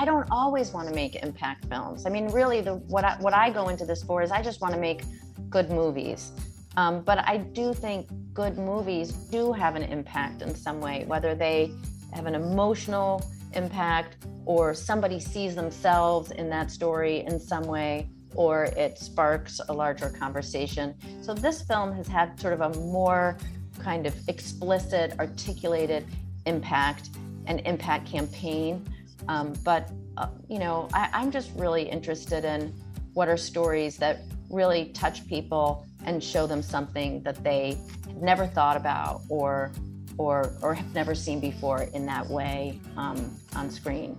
I don't always want to make impact films. I mean, really, what I go into this for is I just want to make good movies. But I do think good movies do have an impact in some way, whether they have an emotional impact or somebody sees themselves in that story in some way, or it sparks a larger conversation. So this film has had sort of a more kind of explicit, articulated impact and impact campaign. I'm just really interested in what are stories that really touch people and show them something that they have never thought about or have never seen before in that way on screen.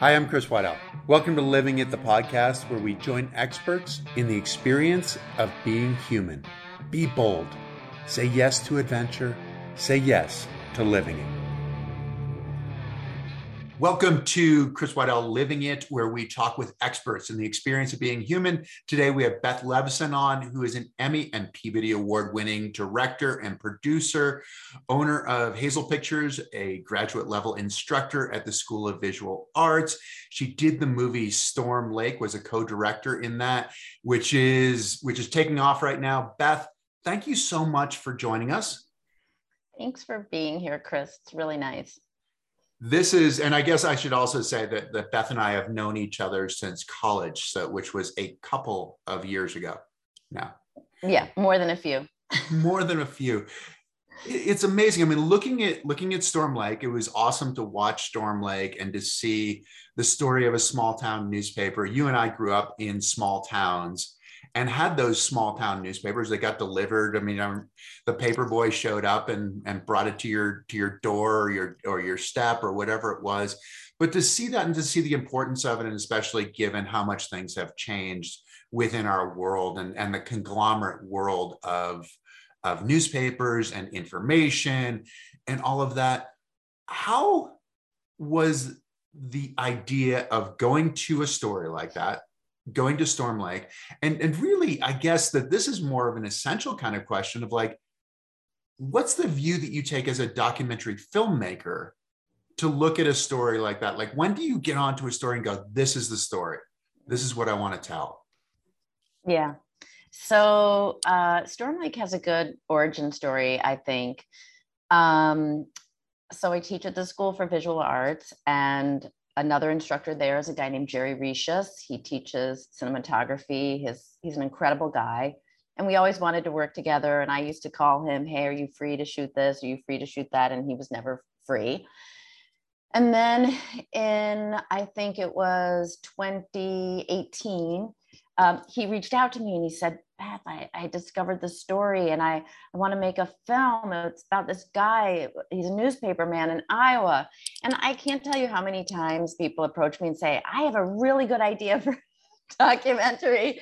Hi, I'm Chris Whiteout. Welcome to Living It, the podcast where we join experts in the experience of being human. Be bold. Say yes to adventure. Say yes to living it. Welcome to Chris Whiteout Living It, where we talk with experts in the experience of being human. Today, we have Beth Levison on, who is an Emmy and Peabody Award-winning director and producer, owner of Hazel Pictures, a graduate-level instructor at the School of Visual Arts. She did the movie Storm Lake, was a co-director in that, which is taking off right now. Beth, thank you so much for joining us. Thanks for being here, Chris. It's really nice. This is, and I guess I should also say that Beth and I have known each other since college, which was a couple of years ago now. Yeah, more than a few. More than a few. It's amazing. I mean, looking at Storm Lake, it was awesome to watch Storm Lake and to see the story of a small town newspaper. You and I grew up in small towns and had those small town newspapers that got delivered. I mean, the paper boy showed up and brought it to your door or your step or whatever it was. But to see that and to see the importance of it, and especially given how much things have changed within our world and the conglomerate world of newspapers and information and all of that, how was the idea of going to a story like that, going to Storm Lake, and really, I guess that this is more of an essential kind of question of like, what's the view that you take as a documentary filmmaker to look at a story like that? Like, when do you get onto a story and go, this is the story, this is what I want to tell? Yeah. So Storm Lake has a good origin story, I think. So I teach at the School for Visual Arts, and another instructor there is a guy named Jerry Rishus. He teaches cinematography. He's an incredible guy. And we always wanted to work together. And I used to call him, hey, are you free to shoot this? Are you free to shoot that? And he was never free. And then in, I think it was 2018, he reached out to me and he said, Beth, I discovered the story and I want to make a film. It's about this guy. He's a newspaper man in Iowa. And I can't tell you how many times people approach me and say, I have a really good idea for a documentary.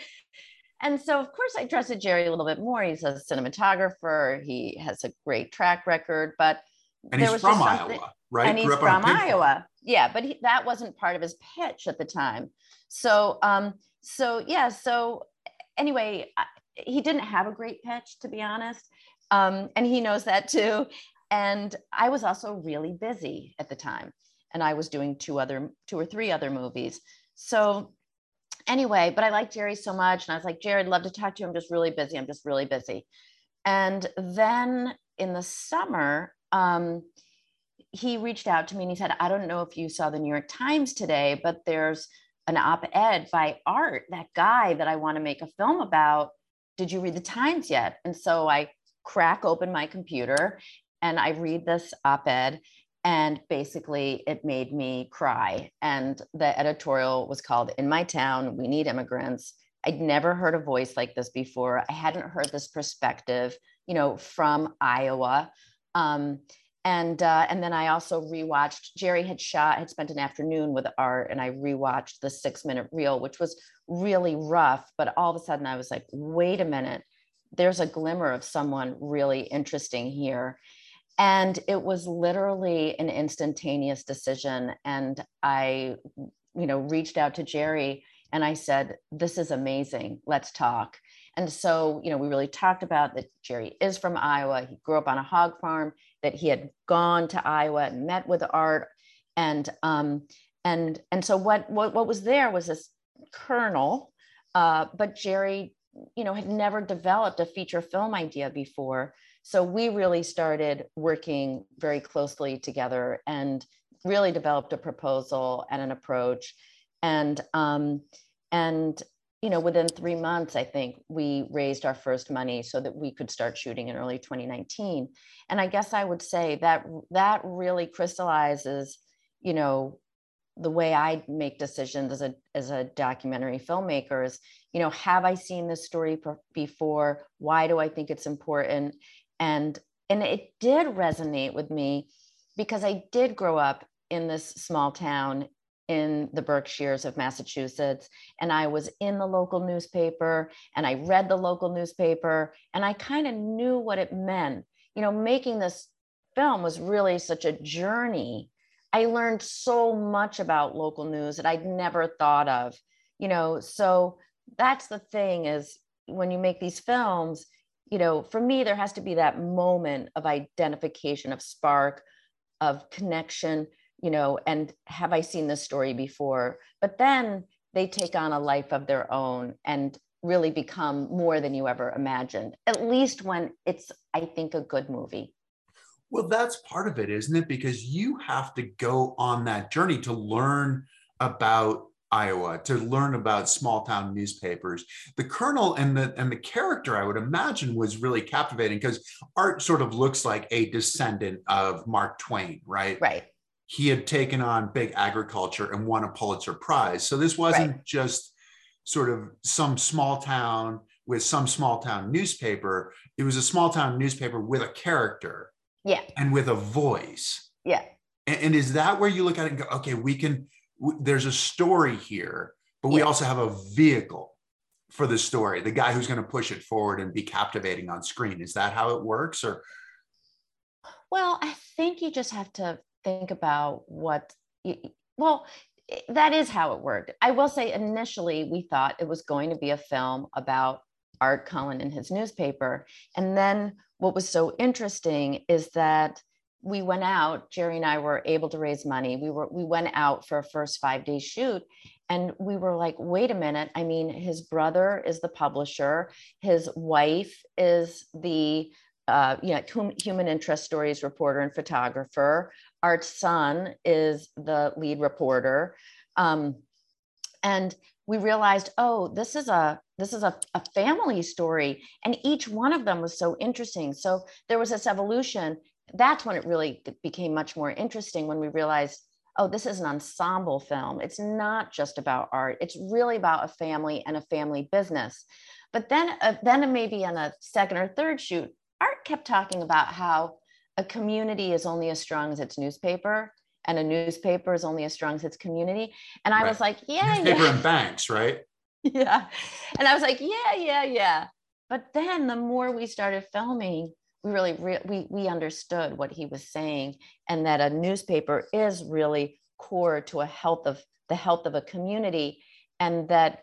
And so, of course, I trusted Jerry a little bit more. He's a cinematographer. He has a great track record. And he's from Iowa, right? And he's from Iowa. Yeah, but that wasn't part of his pitch at the time. So anyway, he didn't have a great pitch, to be honest. And he knows that too. And I was also really busy at the time. And I was doing two or three other movies. So anyway, but I liked Jerry so much. And I was like, Jerry, I'd love to talk to you. I'm just really busy. And then in the summer, he reached out to me and he said, I don't know if you saw the New York Times today, but there's an op-ed by Art, that guy that I want to make a film about. Did you read the Times yet? And so I crack open my computer and I read this op-ed, and basically it made me cry. And the editorial was called In My Town, We Need Immigrants. I'd never heard a voice like this before. I hadn't heard this perspective, from Iowa. And then I also rewatched, Jerry had spent an afternoon with Art, and I rewatched the 6-minute reel, which was really rough. But all of a sudden I was like, wait a minute, there's a glimmer of someone really interesting here. And it was literally an instantaneous decision. And I, reached out to Jerry and I said, this is amazing. Let's talk. And so, we really talked about that Jerry is from Iowa. He grew up on a hog farm, that he had gone to Iowa and met with Art. And And so what was there was this kernel, but Jerry, you know, had never developed a feature film idea before. So we really started working very closely together and really developed a proposal and an approach. And you know, within 3 months, I think we raised our first money so that we could start shooting in early 2019. And I guess I would say that that really crystallizes, you know, the way I make decisions as a documentary filmmaker is, you know, have I seen this story before? Why do I think it's important? And it did resonate with me because I did grow up in this small town in the Berkshires of Massachusetts, and I was in the local newspaper and I read the local newspaper, and I kind of knew what it meant. You know, making this film was really such a journey. I learned so much about local news that I'd never thought of, you know. So that's the thing is when you make these films, you know, for me, there has to be that moment of identification, of spark, of connection, you know, and have I seen this story before? But then they take on a life of their own and really become more than you ever imagined, at least when it's, I think, a good movie. Well, that's part of it, isn't it? Because you have to go on that journey to learn about Iowa, to learn about small town newspapers. The kernel and the character, I would imagine, was really captivating because Art sort of looks like a descendant of Mark Twain, right? Right. He had taken on big agriculture and won a Pulitzer Prize. So this wasn't right. just sort of some small town with some small town newspaper. It was a small town newspaper with a character. Yeah. And with a voice. Yeah. And is that where you look at it and go, okay, we can, there's a story here, but we also have a vehicle for the story, the guy who's going to push it forward and be captivating on screen. Is that how it works? Or? Well, I think you just have to think about what, well, that is how it worked. I will say initially we thought it was going to be a film about Art Cullen and his newspaper. And then what was so interesting is that we went out, Jerry and I were able to raise money. We went out for a first 5-day shoot and we were like, wait a minute. I mean, his brother is the publisher. His wife is the human interest stories reporter and photographer. Art's son is the lead reporter. And we realized, oh, this is a family story. And each one of them was so interesting. So there was this evolution. That's when it really became much more interesting when we realized, oh, this is an ensemble film. It's not just about art. It's really about a family and a family business. But then maybe on a second or third shoot, Art kept talking about how a community is only as strong as its newspaper. And a newspaper is only as strong as its community. And I was like, newspaper and banks, right? Yeah. And I was like, yeah. But then the more we started filming, we really, we understood what he was saying, and that a newspaper is really core to the health of a community, and that,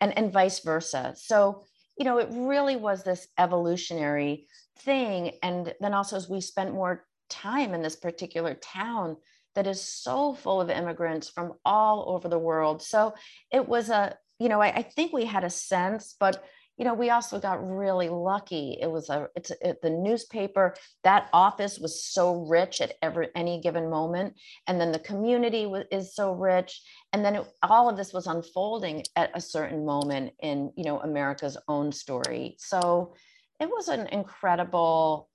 and vice versa. So, you know, it really was this evolutionary thing. And then also as we spent more time in this particular town that is so full of immigrants from all over the world. So it was I think we had a sense, but, you know, we also got really lucky. It was the newspaper, that office was so rich at any given moment. And then the community is so rich. And then all of this was unfolding at a certain moment in, you know, America's own story. So it was an incredible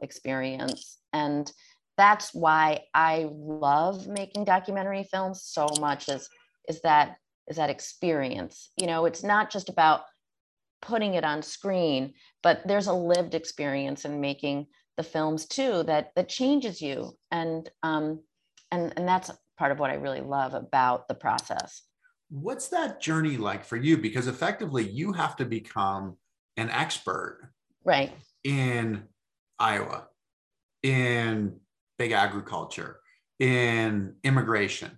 experience. And that's why I love making documentary films so much is that experience. You know, it's not just about putting it on screen, but there's a lived experience in making the films too that changes you. And that's part of what I really love about the process. What's that journey like for you? Because effectively you have to become an expert, right, in Iowa, in big agriculture, in immigration,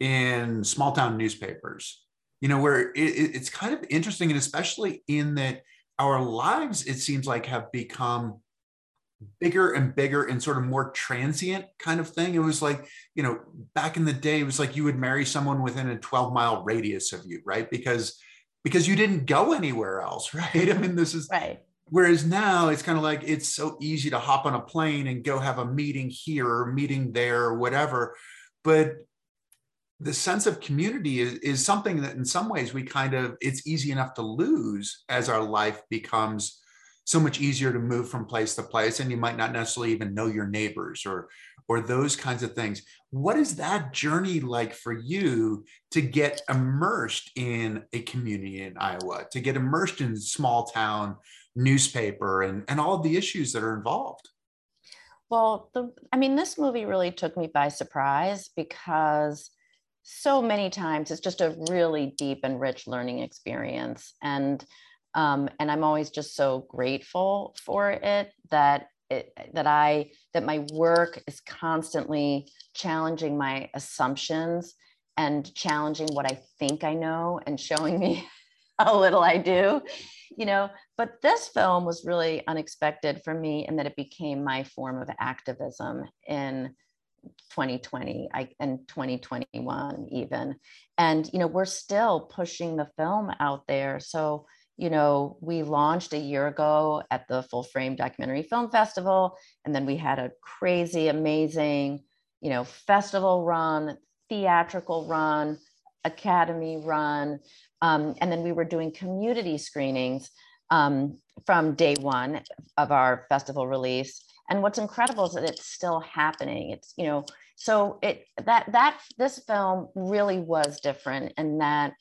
in small town newspapers, you know, where it's kind of interesting. And especially in that our lives, it seems like, have become bigger and bigger and sort of more transient kind of thing. It was like, you know, back in the day, it was like you would marry someone within a 12-mile radius of you, right? Because you didn't go anywhere else, right? I mean, this is right. Whereas now it's kind of like, it's so easy to hop on a plane and go have a meeting here or meeting there or whatever. But the sense of community is something that in some ways we kind of, it's easy enough to lose as our life becomes so much easier to move from place to place. And you might not necessarily even know your neighbors or those kinds of things. What is that journey like for you to get immersed in a community in Iowa, to get immersed in small town newspaper and all of the issues that are involved? Well, this movie really took me by surprise because so many times it's just a really deep and rich learning experience. And I'm always just so grateful for that my work is constantly challenging my assumptions and challenging what I think I know and showing me how little I do, you know. But this film was really unexpected for me in that it became my form of activism in 2020 and 2021 even. And, you know, we're still pushing the film out there. So, you know, we launched a year ago at the Full Frame Documentary Film Festival. And then we had a crazy, amazing, you know, festival run, theatrical run, academy run. And then we were doing community screenings from day one of our festival release. And what's incredible is that it's still happening. It's, you know, so this film really was different in that,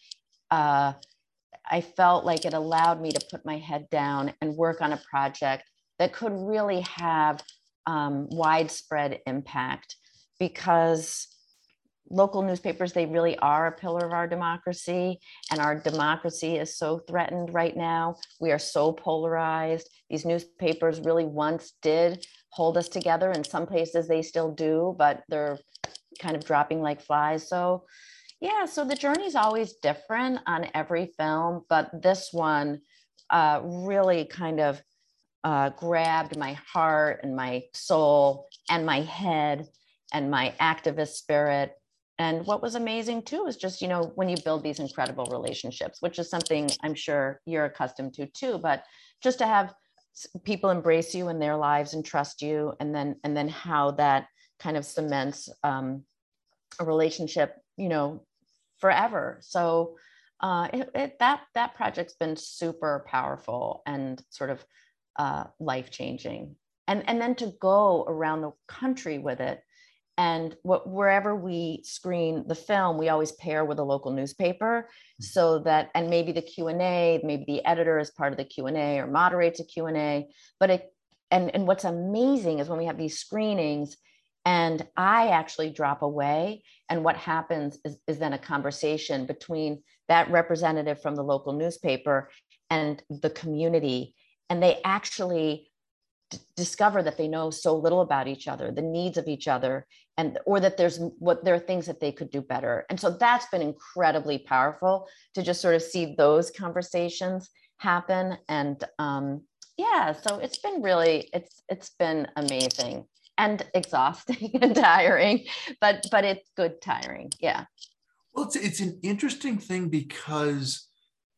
I felt like it allowed me to put my head down and work on a project that could really have widespread impact, because local newspapers, they really are a pillar of our democracy, and our democracy is so threatened right now. We are so polarized. These newspapers really once did hold us together. In some places they still do, but they're kind of dropping like flies. So the journey's always different on every film, but this one really kind of grabbed my heart and my soul and my head and my activist spirit. And what was amazing too is just, you know, when you build these incredible relationships, which is something I'm sure you're accustomed to too, but just to have people embrace you in their lives and trust you, and then how that kind of cements a relationship, you know, forever. So that project's been super powerful and sort of life-changing. And then to go around the country with it, and wherever we screen the film, we always pair with a local newspaper, so that, and maybe the Q&A, maybe the editor is part of the Q&A or moderates a Q&A, but and what's amazing is when we have these screenings, and I actually drop away. And what happens is then a conversation between that representative from the local newspaper and the community. And they actually discover that they know so little about each other, the needs of each other, or that there are things that they could do better. And so that's been incredibly powerful to just sort of see those conversations happen. And so it's been really, it's been amazing. And exhausting and tiring, but it's good tiring, yeah. Well, it's an interesting thing because,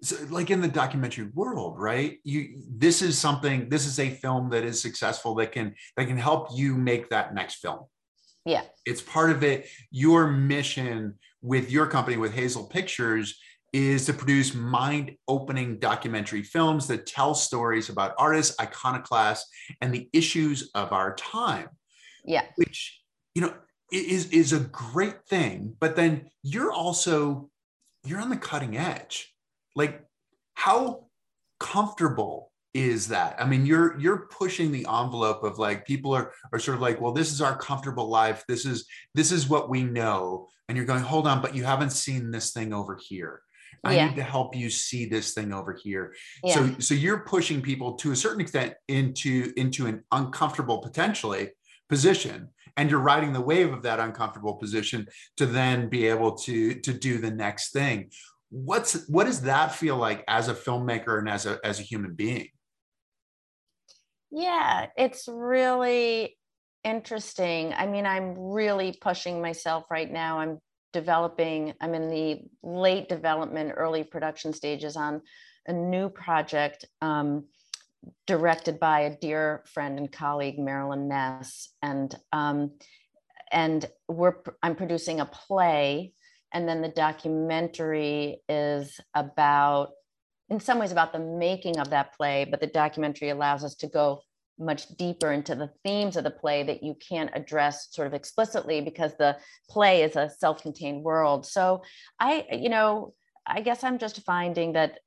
so like in the documentary world, right? This is a film that is successful that can help you make that next film. Yeah, it's part of it. Your mission with your company, with Hazel Pictures, is to produce mind-opening documentary films that tell stories about artists, iconoclasts, and the issues of our time. Yeah. Which, you know, is a great thing, but then you're on the cutting edge. Like, how comfortable is that? I mean, you're pushing the envelope of, like, people are sort of like, well, this is our comfortable life. This is what we know. And you're going, hold on, but you haven't seen this thing over here. I need to help you see this thing over here. Yeah. So you're pushing people to a certain extent into an uncomfortable, potentially, position, and you're riding the wave of that uncomfortable position to then be able to do the next thing. What does that feel like as a filmmaker and as a human being? Yeah, it's really interesting. I mean, I'm really pushing myself right now. I'm in the late development, early production stages on a new project directed by a dear friend and colleague, Marilyn Ness. And I'm producing a play, and then the documentary is about, in some ways, about the making of that play, but the documentary allows us to go much deeper into the themes of the play that you can't address sort of explicitly because the play is a self-contained world. So I guess I'm just finding that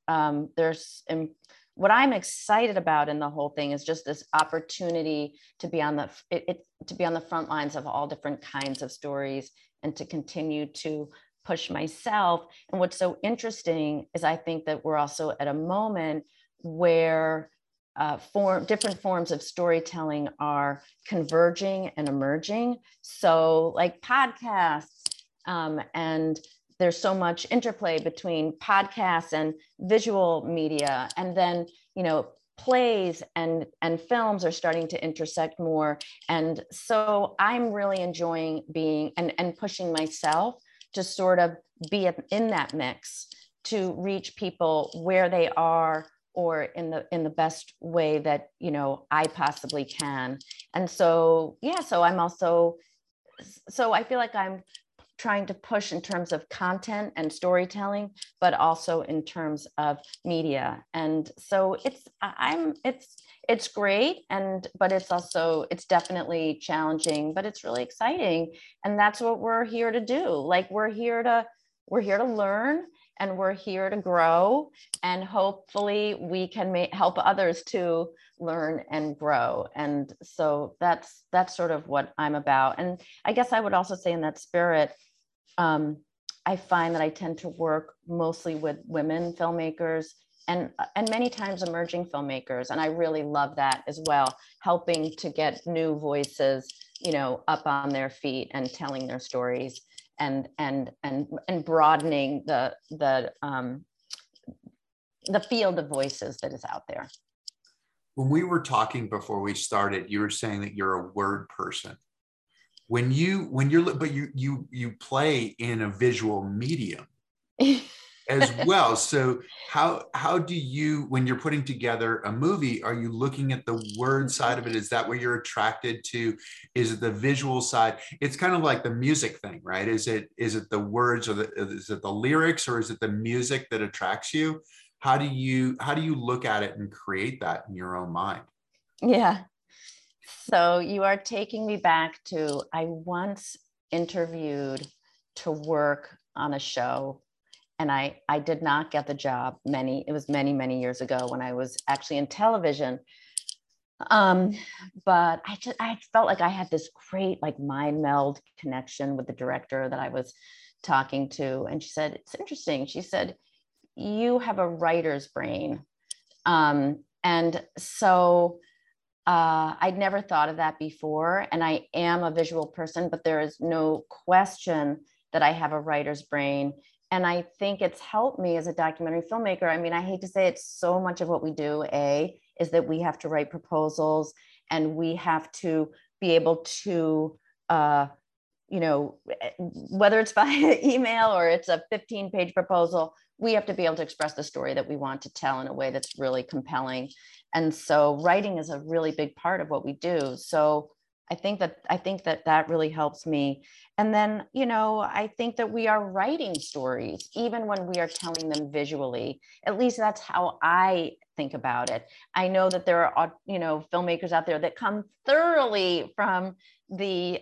what I'm excited about in the whole thing is just this opportunity to be on the front lines of all different kinds of stories and to continue to push myself. And what's so interesting is I think that we're also at a moment where different forms of storytelling are converging and emerging. So like podcasts, and there's so much interplay between podcasts and visual media, and then, plays and films are starting to intersect more. And so I'm really enjoying being and pushing myself to sort of be in that mix to reach people where they are, or in the best way that, I possibly can. And so, so I feel like I'm trying to push in terms of content and storytelling, but also in terms of media. And so it's great. But it's definitely challenging, but it's really exciting. And that's what we're here to do. Like we're here to learn, and we're here to grow, and hopefully we can help others to learn and grow. And so that's sort of what I'm about. And I guess I would also say, in that spirit, I find that I tend to work mostly with women filmmakers and many times emerging filmmakers. And I really love that as well, helping to get new voices, up on their feet and telling their stories. And broadening the field of voices that is out there. When we were talking before we started, you were saying that you're a word person. But you play in a visual medium as well. So how do you, when you're putting together a movie, are you looking at the word side of it? Is that where you're attracted to? Is it the visual side? It's kind of like the music thing, right? Is it the words, or is it the lyrics, or is it the music that attracts you? How do you look at it and create that in your own mind? Yeah. So you are taking me back to, I once interviewed to work on a show, and I did not get the job. It was many years ago when I was actually in television. But I felt like I had this great mind meld connection with the director that I was talking to. And she said, it's interesting. She said, you have a writer's brain. And so I'd never thought of that before. And I am a visual person, but there is no question that I have a writer's brain. And I think it's helped me as a documentary filmmaker. I mean, I hate to say it, so much of what we do, is that we have to write proposals, and we have to be able to, whether it's by email or it's a 15-page proposal, we have to be able to express the story that we want to tell in a way that's really compelling. And so writing is a really big part of what we do. So I think that really helps me. And then, I think that we are writing stories, even when we are telling them visually. At least that's how I think about it. I know that there are, filmmakers out there that come thoroughly from the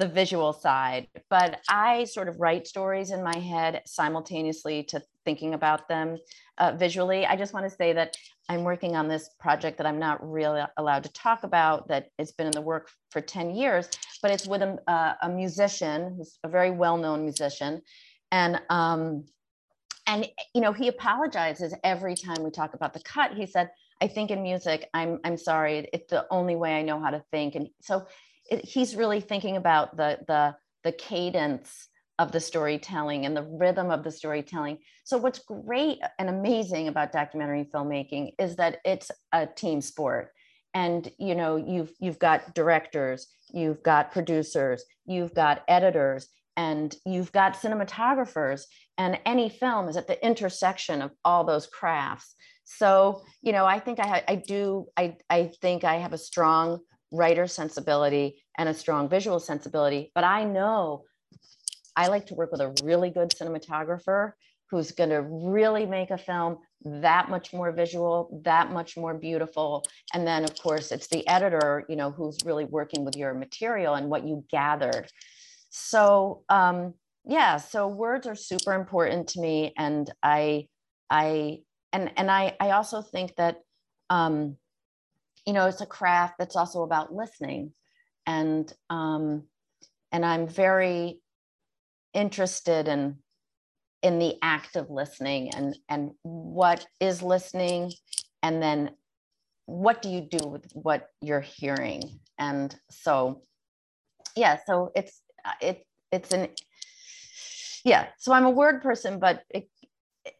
visual side, but I sort of write stories in my head simultaneously to thinking about them visually. I just want to say that I'm working on this project that I'm not really allowed to talk about, that it's been in the work for 10 years, but it's with a musician who's a very well-known musician. And he apologizes every time we talk about the cut. He said, I think in music, I'm sorry, it's the only way I know how to think. And so he's really thinking about the cadence of the storytelling and the rhythm of the storytelling. So what's great and amazing about documentary filmmaking is that it's a team sport. And, you know, you've got directors, you've got producers, you've got editors, and you've got cinematographers, and any film is at the intersection of all those crafts. So, you know, I think I think I have a strong writer sensibility and a strong visual sensibility, but I know I like to work with a really good cinematographer who's going to really make a film that much more visual, that much more beautiful. And then of course it's the editor, you know, who's really working with your material and what you gathered. So yeah, so words are super important to me. And I also think that, you know, it's a craft that's also about listening. And I'm very interested in the act of listening and what is listening, and then what do you do with what you're hearing? And so, yeah, so so I'm a word person, but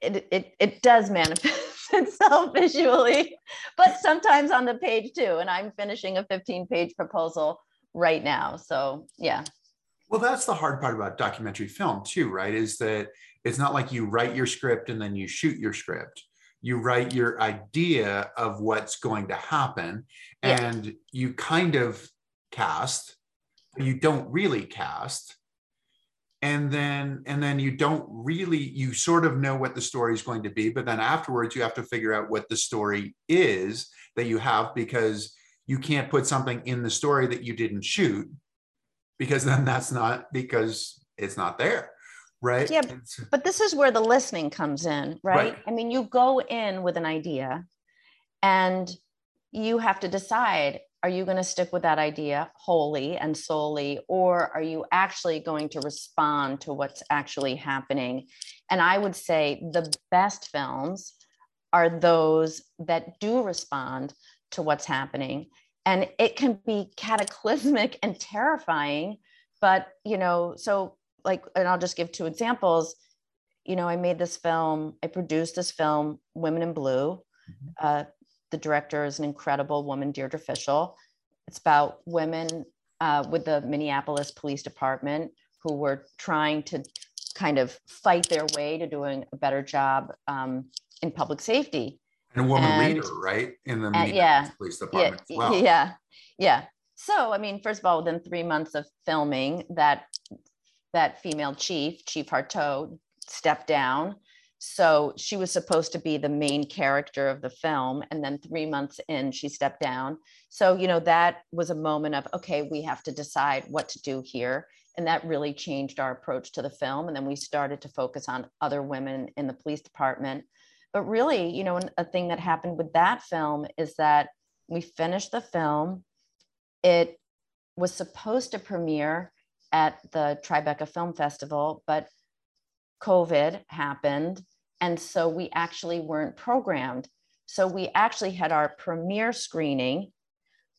it does manifest itself visually, but sometimes on the page too. And I'm finishing a 15-page proposal right now. So yeah. Well, that's the hard part about documentary film too, right? Is that it's not like you write your script and then you shoot your script. You write your idea of what's going to happen, and you kind of cast, but you don't really cast. And then you don't really, you sort of know what the story is going to be, but then afterwards you have to figure out what the story is that you have, because you can't put something in the story that you didn't shoot, because then that's not, because it's not there, right? Yeah, but this is where the listening comes in, right? I mean, you go in with an idea and you have to decide, are you going to stick with that idea wholly and solely, or are you actually going to respond to what's actually happening? And I would say the best films are those that do respond to what's happening. And it can be cataclysmic and terrifying, but, you know, so like, and I'll just give two examples. You know, I made this film, I produced this film, Women in Blue. The director is an incredible woman, Deirdre Fischl. It's about women with the Minneapolis Police Department who were trying to kind of fight their way to doing a better job in public safety. And a woman leader, right? In the Minneapolis Police Department. Yeah, wow. Yeah. So, I mean, first of all, within 3 months of filming, that female chief, Chief Harteau, stepped down. So she was supposed to be the main character of the film. And then 3 months in, she stepped down. So, you know, that was a moment of, okay, we have to decide what to do here. And that really changed our approach to the film. And then we started to focus on other women in the police department. But really, you know, a thing that happened with that film is that we finished the film. It was supposed to premiere at the Tribeca Film Festival, but COVID happened. And so we actually weren't programmed. So we actually had our premiere screening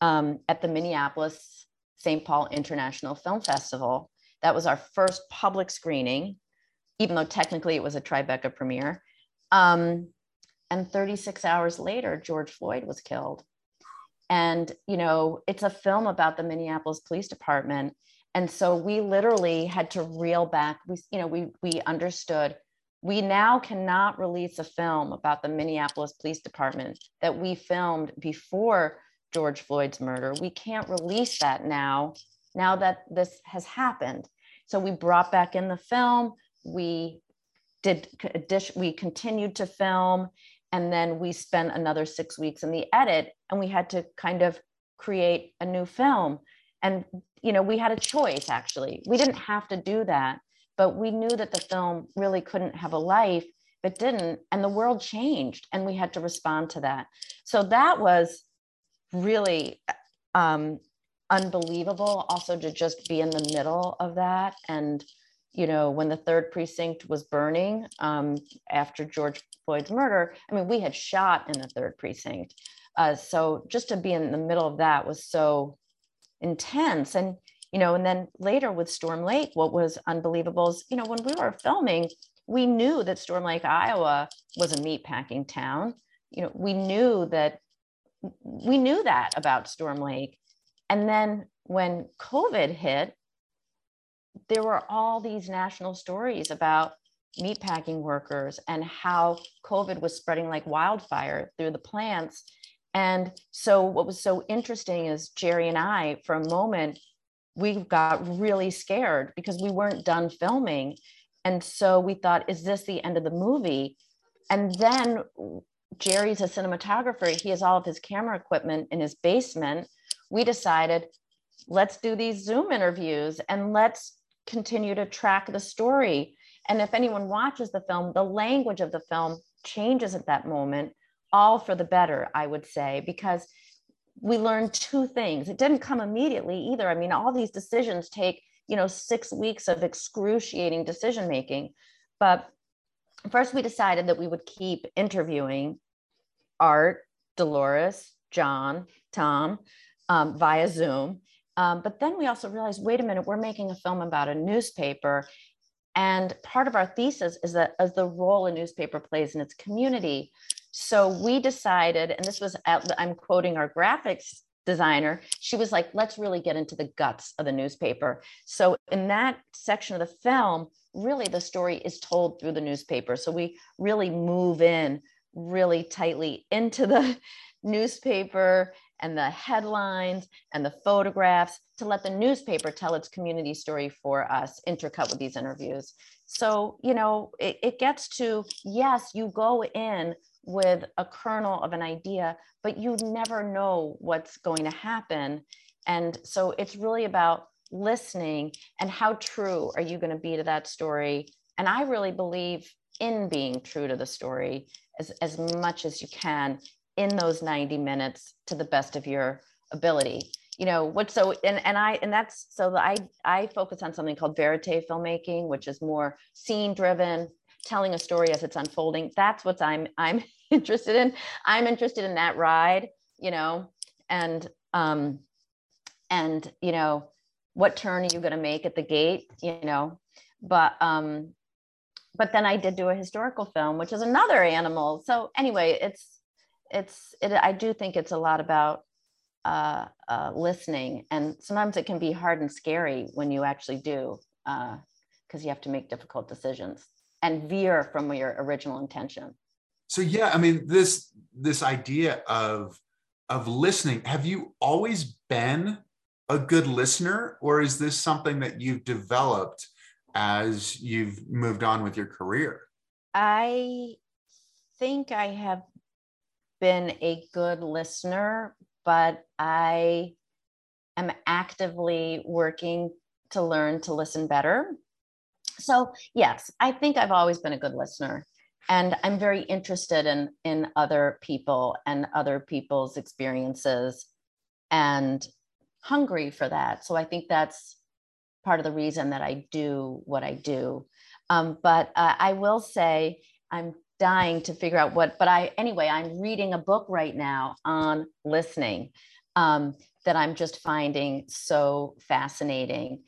at the Minneapolis St. Paul International Film Festival. That was our first public screening, even though technically it was a Tribeca premiere. And 36 hours later, George Floyd was killed. And, you know, it's a film about the Minneapolis Police Department. And so we literally had to reel back. We understood we now cannot release a film about the Minneapolis Police Department that we filmed before George Floyd's murder. We can't release that now that this has happened. So we brought back in the film. We continued to film, and then we spent another 6 weeks in the edit, and we had to kind of create a new film. And, you know, we had a choice, actually. We didn't have to do that, but we knew that the film really couldn't have a life, but didn't. And the world changed, and we had to respond to that. So that was really unbelievable also, to just be in the middle of that. And, you know, when the third precinct was burning after George Floyd's murder, I mean, we had shot in the third precinct. So just to be in the middle of that was so intense. And, you know, and then later with Storm Lake, what was unbelievable is, you know, when we were filming, we knew that Storm Lake, Iowa was a meatpacking town. You know, we knew that we knew that about Storm Lake. And then when COVID hit, there were all these national stories about meatpacking workers and how COVID was spreading like wildfire through the plants. And so what was so interesting is Jerry and I, for a moment, we got really scared because we weren't done filming. And so we thought, is this the end of the movie? And then Jerry's a cinematographer. He has all of his camera equipment in his basement. We decided, let's do these Zoom interviews and let's continue to track the story. And if anyone watches the film, the language of the film changes at that moment, all for the better, I would say, because we learned two things. It didn't come immediately either. I mean, all these decisions take, 6 weeks of excruciating decision-making. But first we decided that we would keep interviewing Art, Dolores, John, Tom, via Zoom. But then we also realized, wait a minute, we're making a film about a newspaper. And part of our thesis is that as the role a newspaper plays in its community. So we decided, and this was, I'm quoting our graphics designer, she was like, let's really get into the guts of the newspaper. So in that section of the film, really the story is told through the newspaper. So we really move in really tightly into the newspaper and the headlines and the photographs to let the newspaper tell its community story for us, intercut with these interviews. So, it gets to, yes, you go in with a kernel of an idea, but you never know what's going to happen. And so it's really about listening and how true are you going to be to that story? And I really believe in being true to the story as much as you can in those 90 minutes to the best of your ability. I focus on something called verite filmmaking, which is more scene driven, telling a story as it's unfolding. That's what I'm interested in. I'm interested in that ride, and what turn are you going to make at the gate, but then I did do a historical film, which is another animal. So anyway, I do think it's a lot about listening, and sometimes it can be hard and scary when you actually do, because you have to make difficult decisions and veer from your original intention. So yeah, I mean, this idea of listening. Have you always been a good listener, or is this something that you've developed as you've moved on with your career? I think I have been a good listener, but I am actively working to learn to listen better. So yes, I think I've always been a good listener, and I'm very interested in other people and other people's experiences and hungry for that. So I think that's part of the reason that I do what I do. But I will say I'm dying to figure out I'm reading a book right now on listening that I'm just finding so fascinating,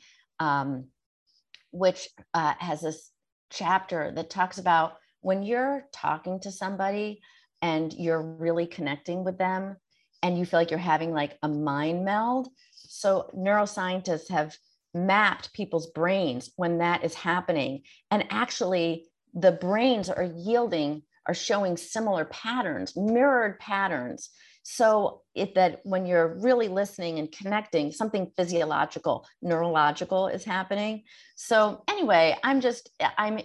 which has this chapter that talks about when you're talking to somebody and you're really connecting with them and you feel like you're having like a mind meld. So neuroscientists have mapped people's brains when that is happening, and actually the brains are showing similar patterns, mirrored patterns. So that when you're really listening and connecting, something physiological, neurological is happening. So anyway, I'm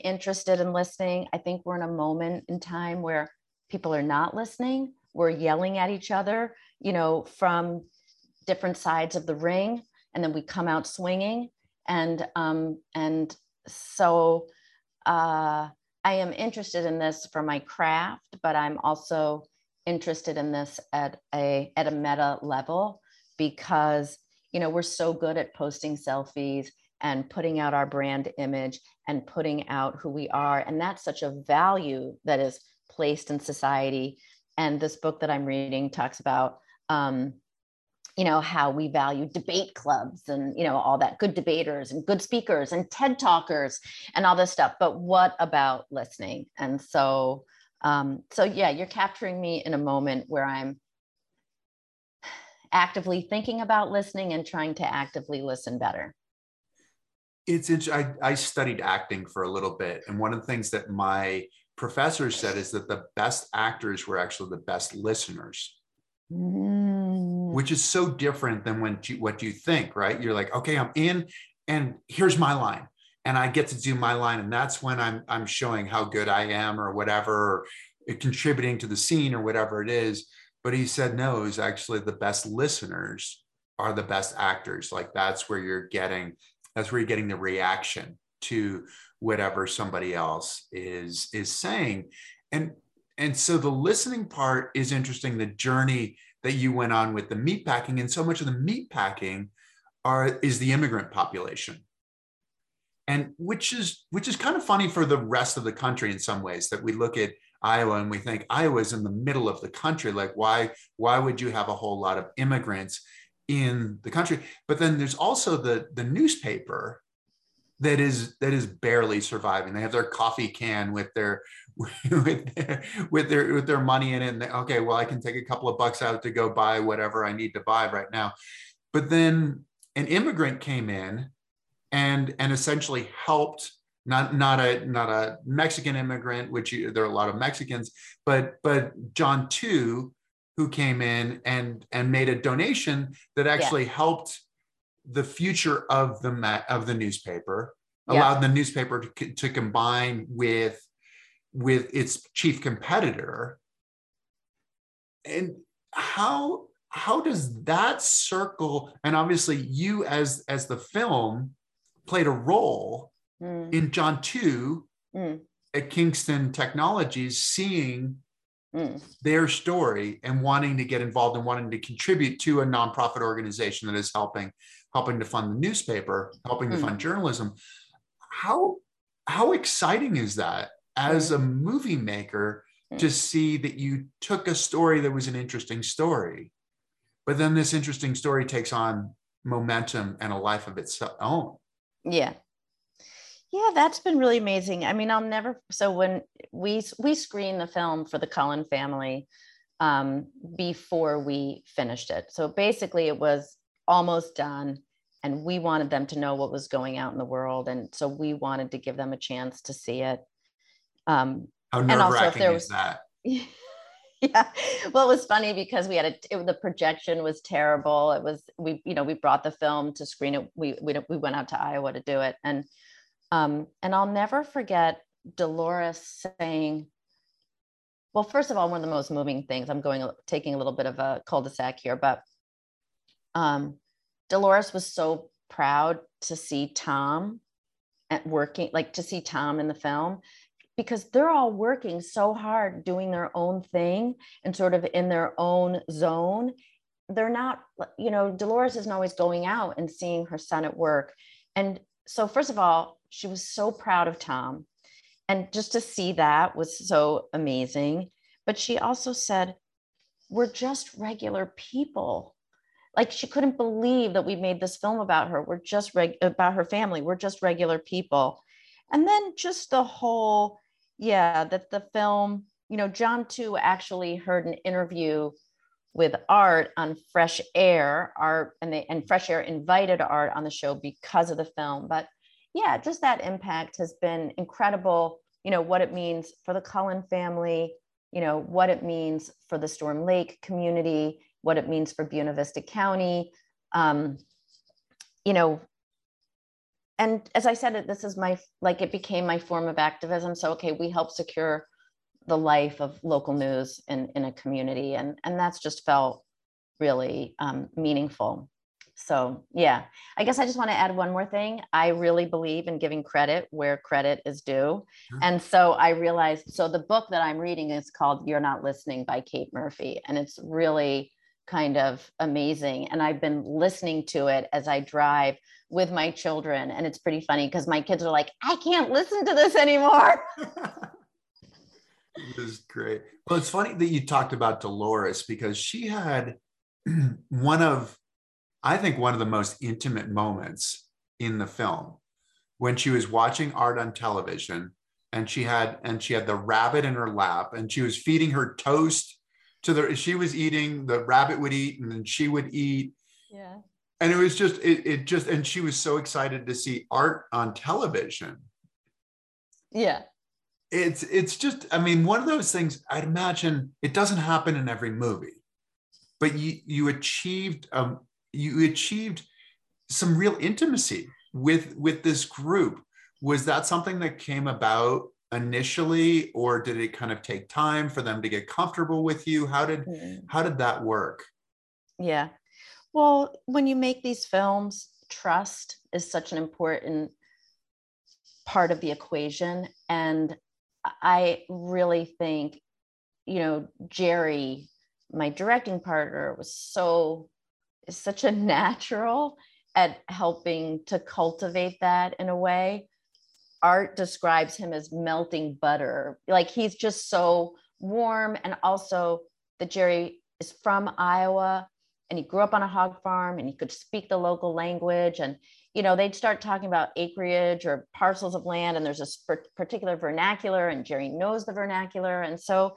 interested in listening. I think we're in a moment in time where people are not listening. We're yelling at each other, from different sides of the ring, and then we come out swinging. And so I am interested in this for my craft, but I'm also interested in this at a meta level, because, we're so good at posting selfies and putting out our brand image and putting out who we are. And that's such a value that is placed in society. And this book that I'm reading talks about, how we value debate clubs and, all that, good debaters and good speakers and TED talkers and all this stuff. But what about listening? And so, you're capturing me in a moment where I'm actively thinking about listening and trying to actively listen better? I studied acting for a little bit. And one of the things that my professor said is that the best actors were actually the best listeners, which is so different than what you think, right? You're like, okay, I'm in and here's my line and I get to do my line. And that's when I'm showing how good I am or whatever, or contributing to the scene or whatever it is. But he said, no, it was actually the best listeners are the best actors. Like that's where you're getting the reaction to whatever somebody else is saying. And so the listening part is interesting, the journey that you went on with the meatpacking. And so much of the meatpacking is the immigrant population. And which is kind of funny for the rest of the country in some ways, that we look at Iowa and we think Iowa's in the middle of the country. Like why would you have a whole lot of immigrants in the country? But then there's also the newspaper that is barely surviving. They have their coffee can with their money in it. And they, okay, well, I can take a couple of bucks out to go buy whatever I need to buy right now. But then an immigrant came in and essentially helped, not a Mexican immigrant, there are a lot of Mexicans, but John Tu, who came in and made a donation that actually helped the future of the newspaper, allowed the newspaper to combine with its chief competitor. And how does that circle, and obviously you as the film played a role in John Tu at Kingston Technologies, seeing their story and wanting to get involved and wanting to contribute to a nonprofit organization that is helping to fund the newspaper, helping to fund journalism. How exciting is that as a movie maker to see that you took a story that was an interesting story, but then this interesting story takes on momentum and a life of its own? Yeah. Yeah, that's been really amazing. I mean, so when we screened the film for the Cullen family before we finished it. So basically it was almost done and we wanted them to know what was going out in the world. And so we wanted to give them a chance to see it. How nerve-wracking is that? Yeah. Well, it was funny because we had the projection was terrible. It was, we brought the film to screen it. We went out to Iowa to do it. And I'll never forget Dolores saying, well, first of all, one of the most moving things, I'm taking a little bit of a cul-de-sac here, but Dolores was so proud to see Tom in the film, because they're all working so hard doing their own thing and sort of in their own zone. They're not, Dolores isn't always going out and seeing her son at work. And so first of all, she was so proud of Tom, and just to see that was so amazing. But she also said, we're just regular people. Like, she couldn't believe that we made this film about her. We're just about her family. We're just regular people. And then just the whole, that the film, John Tu actually heard an interview with Art on Fresh Air. And Fresh Air invited Art on the show because of the film. But yeah, just that impact has been incredible. What it means for the Cullen family, what it means for the Storm Lake community, what it means for Buena Vista County. And as I said, this is it became my form of activism. So, okay, we helped secure the life of local news in a community. And that's just felt really meaningful. So yeah, I guess I just want to add one more thing. I really believe in giving credit where credit is due. Sure. And so I realized, the book that I'm reading is called You're Not Listening by Kate Murphy. And it's really kind of amazing. And I've been listening to it as I drive with my children. And it's pretty funny because my kids are like, I can't listen to this anymore. This is great. Well, it's funny that you talked about Dolores, because she had one of the most intimate moments in the film, when she was watching Art on television and she had the rabbit in her lap and she was feeding her toast to the, she was eating, the rabbit would eat, and then she would eat. Yeah. And it was just, it just, and she was so excited to see art on television. Yeah. It's just, I mean, one of those things, I'd imagine it doesn't happen in every movie, but you achieved some real intimacy with this group. Was that something that came about initially, or did it kind of take time for them to get comfortable with you? How did that work? Yeah. Well, when you make these films, trust is such an important part of the equation. And I really think, you know, Jerry, my directing partner, is such a natural at helping to cultivate that in a way. Art describes him as melting butter. Like, he's just so warm. And also that Jerry is from Iowa and he grew up on a hog farm and he could speak the local language. And, you know, they'd start talking about acreage or parcels of land, and there's a particular vernacular, and Jerry knows the vernacular. And so,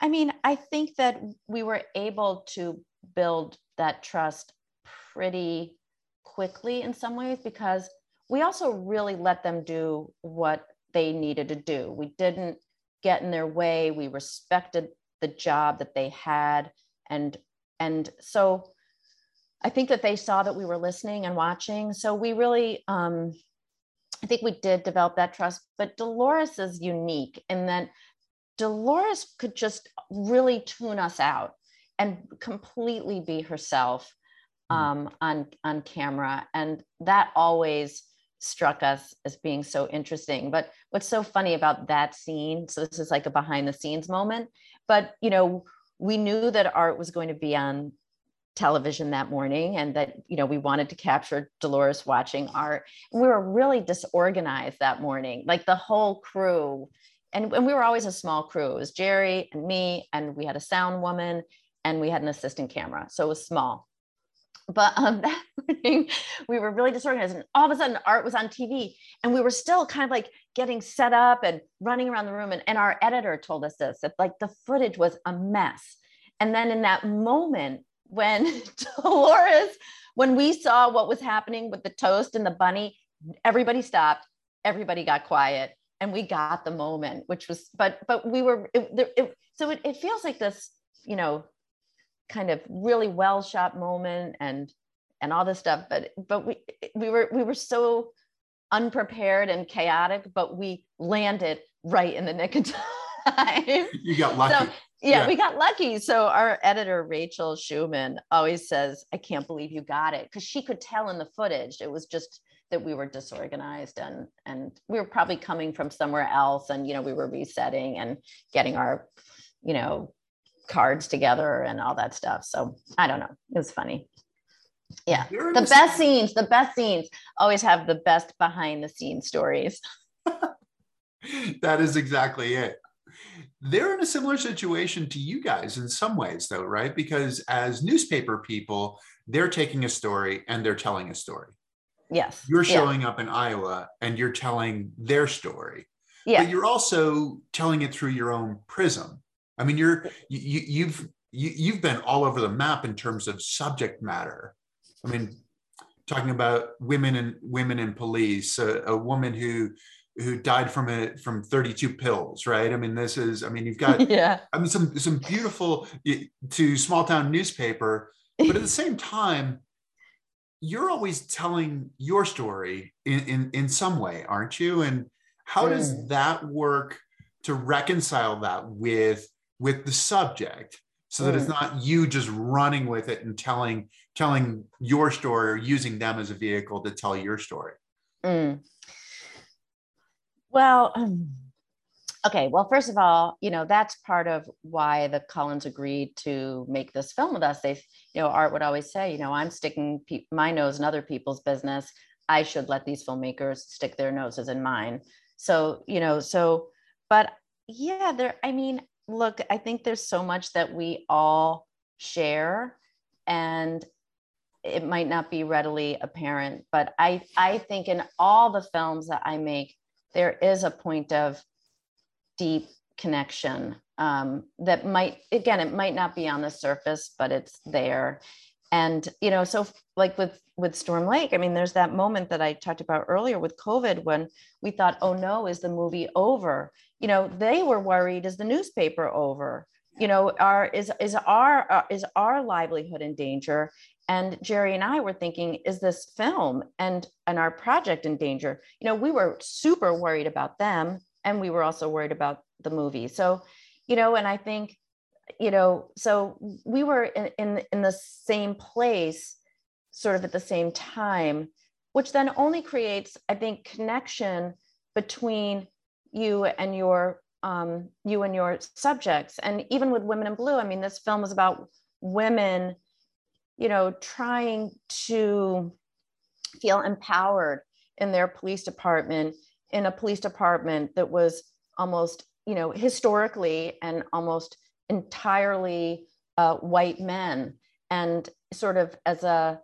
I mean, I think that we were able to build that trust pretty quickly in some ways, because we also really let them do what they needed to do. We didn't get in their way. We respected the job that they had. And so I think that they saw that we were listening and watching. So we really, I think we did develop that trust. But Dolores is unique in that Dolores could just really tune us out and completely be herself on camera. And that always struck us as being so interesting. But what's so funny about that scene, so this is like a behind the scenes moment, but, you know, we knew that Art was going to be on television that morning, and that, you know, we wanted to capture Dolores watching Art. And we were really disorganized that morning, like the whole crew. And we were always a small crew. It was Jerry and me, and we had a sound woman, and we had an assistant camera. So it was small. But that morning, we were really disorganized, and all of a sudden Art was on TV, and we were still kind of like getting set up and running around the room. And our editor told us this, that like the footage was a mess. And then in that moment when Dolores, when we saw what was happening with the toast and the bunny, everybody stopped, everybody got quiet, and we got the moment, which was, but we were, it feels like this, you know, kind of really well shot moment and all this stuff, but we were so unprepared and chaotic, but we landed right in the nick of time. You got lucky. So, yeah, we got lucky. So our editor, Rachel Schumann, always says, I can't believe you got it. Cause she could tell in the footage, it was just that we were disorganized and we were probably coming from somewhere else. And, you know, we were resetting and getting our, you know, cards together and all that stuff. So I don't know. It was funny. Yeah. The best scenes always have the best behind the scenes stories. That is exactly it. They're in a similar situation to you guys in some ways though, right? Because as newspaper people, they're taking a story and they're telling a story. Yes. You're showing up in Iowa and you're telling their story. Yeah. But you're also telling it through your own prism. I mean, you've been all over the map in terms of subject matter. I mean, talking about women in police, a woman who died from 32 pills, right? I mean, this is, I mean, you've got, I mean, some beautiful to small town newspaper, but at the same time, you're always telling your story in some way, aren't you? And how does that work to reconcile that with the subject, so that it's not you just running with it and telling your story or using them as a vehicle to tell your story? Well, okay. Well, first of all, you know, that's part of why the Cullens agreed to make this film with us. They, you know, Art would always say, you know, I'm sticking my nose in other people's business. I should let these filmmakers stick their noses in mine. So, you know, but yeah, I mean, look, I think there's so much that we all share, and it might not be readily apparent, but I think in all the films that I make, there is a point of deep connection that might, again, it might not be on the surface, but it's there. And, you know, so like with Storm Lake, I mean, there's that moment that I talked about earlier with COVID when we thought, oh no, is the movie over? You know, they were worried, is the newspaper over? You know, is our livelihood in danger? And Jerry and I were thinking, is this film and our project in danger? You know, we were super worried about them, and we were also worried about the movie. So, you know, and I think, you know, so we were in the same place, sort of at the same time, which then only creates, I think, connection between you and your subjects. And even with Women in Blue, I mean, this film is about women, you know, trying to feel empowered in their police department, in a police department that was almost, you know, historically and almost entirely white men. And sort of as a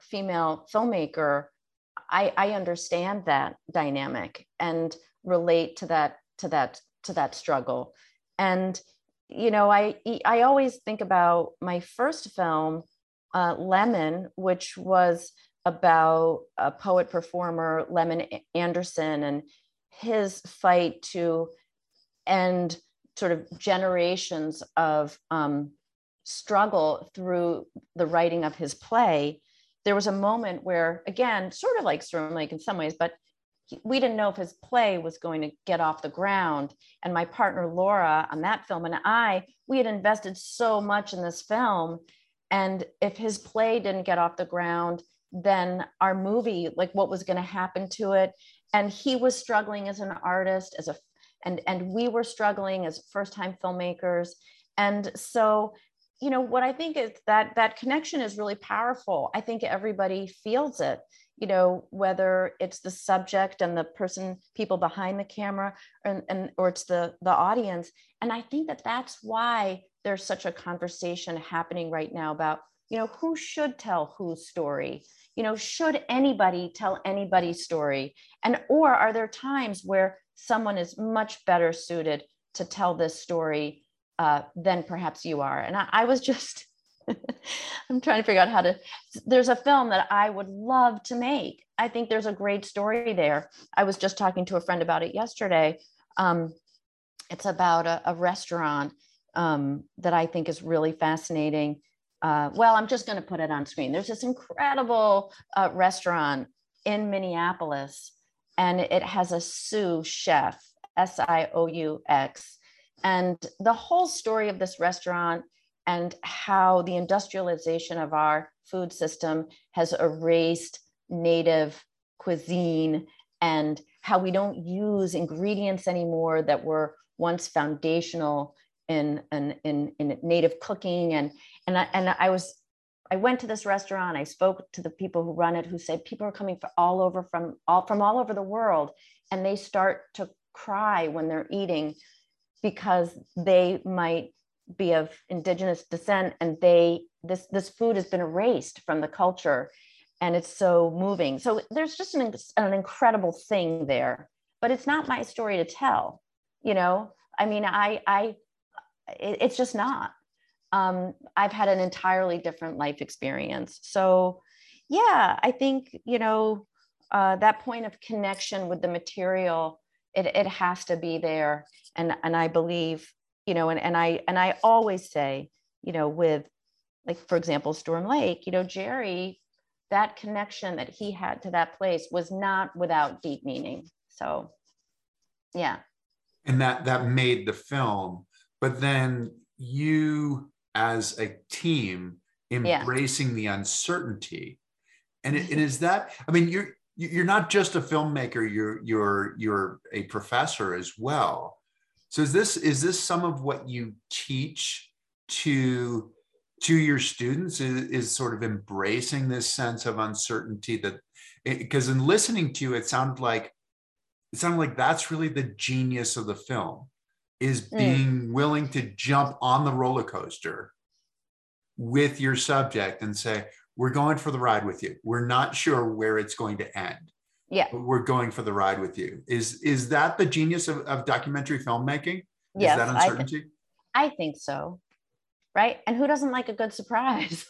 female filmmaker, I understand that dynamic and relate to that struggle. And, you know, I always think about my first film, Lemon, which was about a poet performer, Lemon Anderson, and his fight to end sort of generations of struggle through the writing of his play. There was a moment where, again, sort of like Storm Lake in some ways, but we didn't know if his play was going to get off the ground. And my partner, Laura, on that film, and I, we had invested so much in this film. And if his play didn't get off the ground, then our movie, like what was going to happen to it? And he was struggling as an artist, and we were struggling as first-time filmmakers. And so, you know, what I think is that connection is really powerful. I think everybody feels it, you know, whether it's the subject and the people behind the camera, or it's the audience. And I think that that's why there's such a conversation happening right now about, you know, who should tell whose story? You know, should anybody tell anybody's story? And, or are there times where someone is much better suited to tell this story than perhaps you are? And I was just, I'm trying to figure out there's a film that I would love to make. I think there's a great story there. I was just talking to a friend about it yesterday. It's about a restaurant that I think is really fascinating. Well, I'm just going to put it on screen. There's this incredible restaurant in Minneapolis, and it has a sous chef, SIOUX. And the whole story of this restaurant and how the industrialization of our food system has erased native cuisine, and how we don't use ingredients anymore that were once foundational in native cooking. And I went to this restaurant. I spoke to the people who run it, who said people are coming from all over the world, and they start to cry when they're eating because they might be of indigenous descent, and this food has been erased from the culture, and it's so moving. So there's just an incredible thing there, but it's not my story to tell. You know, I mean, it's just not. I've had an entirely different life experience. So yeah, I think, you know, that point of connection with the material, it has to be there. And I believe, you know, and I always say, you know, with, like, for example, Storm Lake, you know, Jerry, that connection that he had to that place was not without deep meaning. So yeah. And that made the film, but then you as a team embracing the uncertainty, and is that, I mean, you're not just a filmmaker, you're a professor as well. So is this some of what you teach to your students, is sort of embracing this sense of uncertainty? That, because in listening to you, it sounded like that's really the genius of the film, is being willing to jump on the roller coaster with your subject and say, we're going for the ride with you. We're not sure where it's going to end. Yeah. But we're going for the ride with you. Is that the genius of documentary filmmaking? Yes, is that uncertainty? I think so, right? And who doesn't like a good surprise?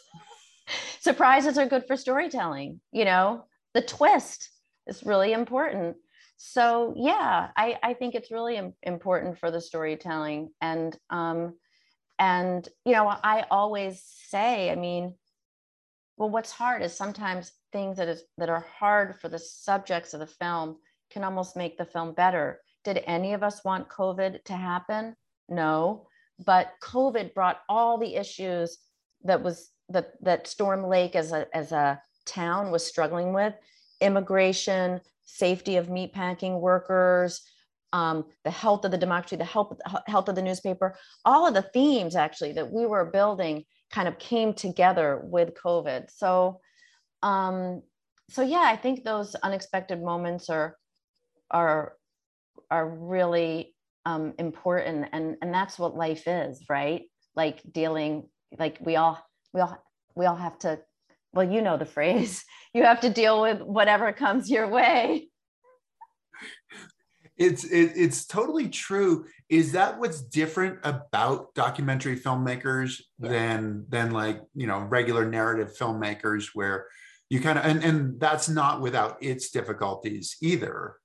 Surprises are good for storytelling, you know? The twist is really important. So yeah, I think it's really important for the storytelling. And, you know, I always say, I mean, well, what's hard is sometimes things that are hard for the subjects of the film can almost make the film better. Did any of us want COVID to happen? No, but COVID brought all the issues that Storm Lake as a town was struggling with: immigration, safety of meatpacking workers, the health of the democracy, the health of the newspaper. All of the themes actually that we were building kind of came together with COVID. So yeah, I think those unexpected moments are really important, and that's what life is, right? Like we all have to. Well, you know the phrase. You have to deal with whatever comes your way. It's totally true. Is that what's different about documentary filmmakers than like, you know, regular narrative filmmakers, where you kind of, and that's not without its difficulties either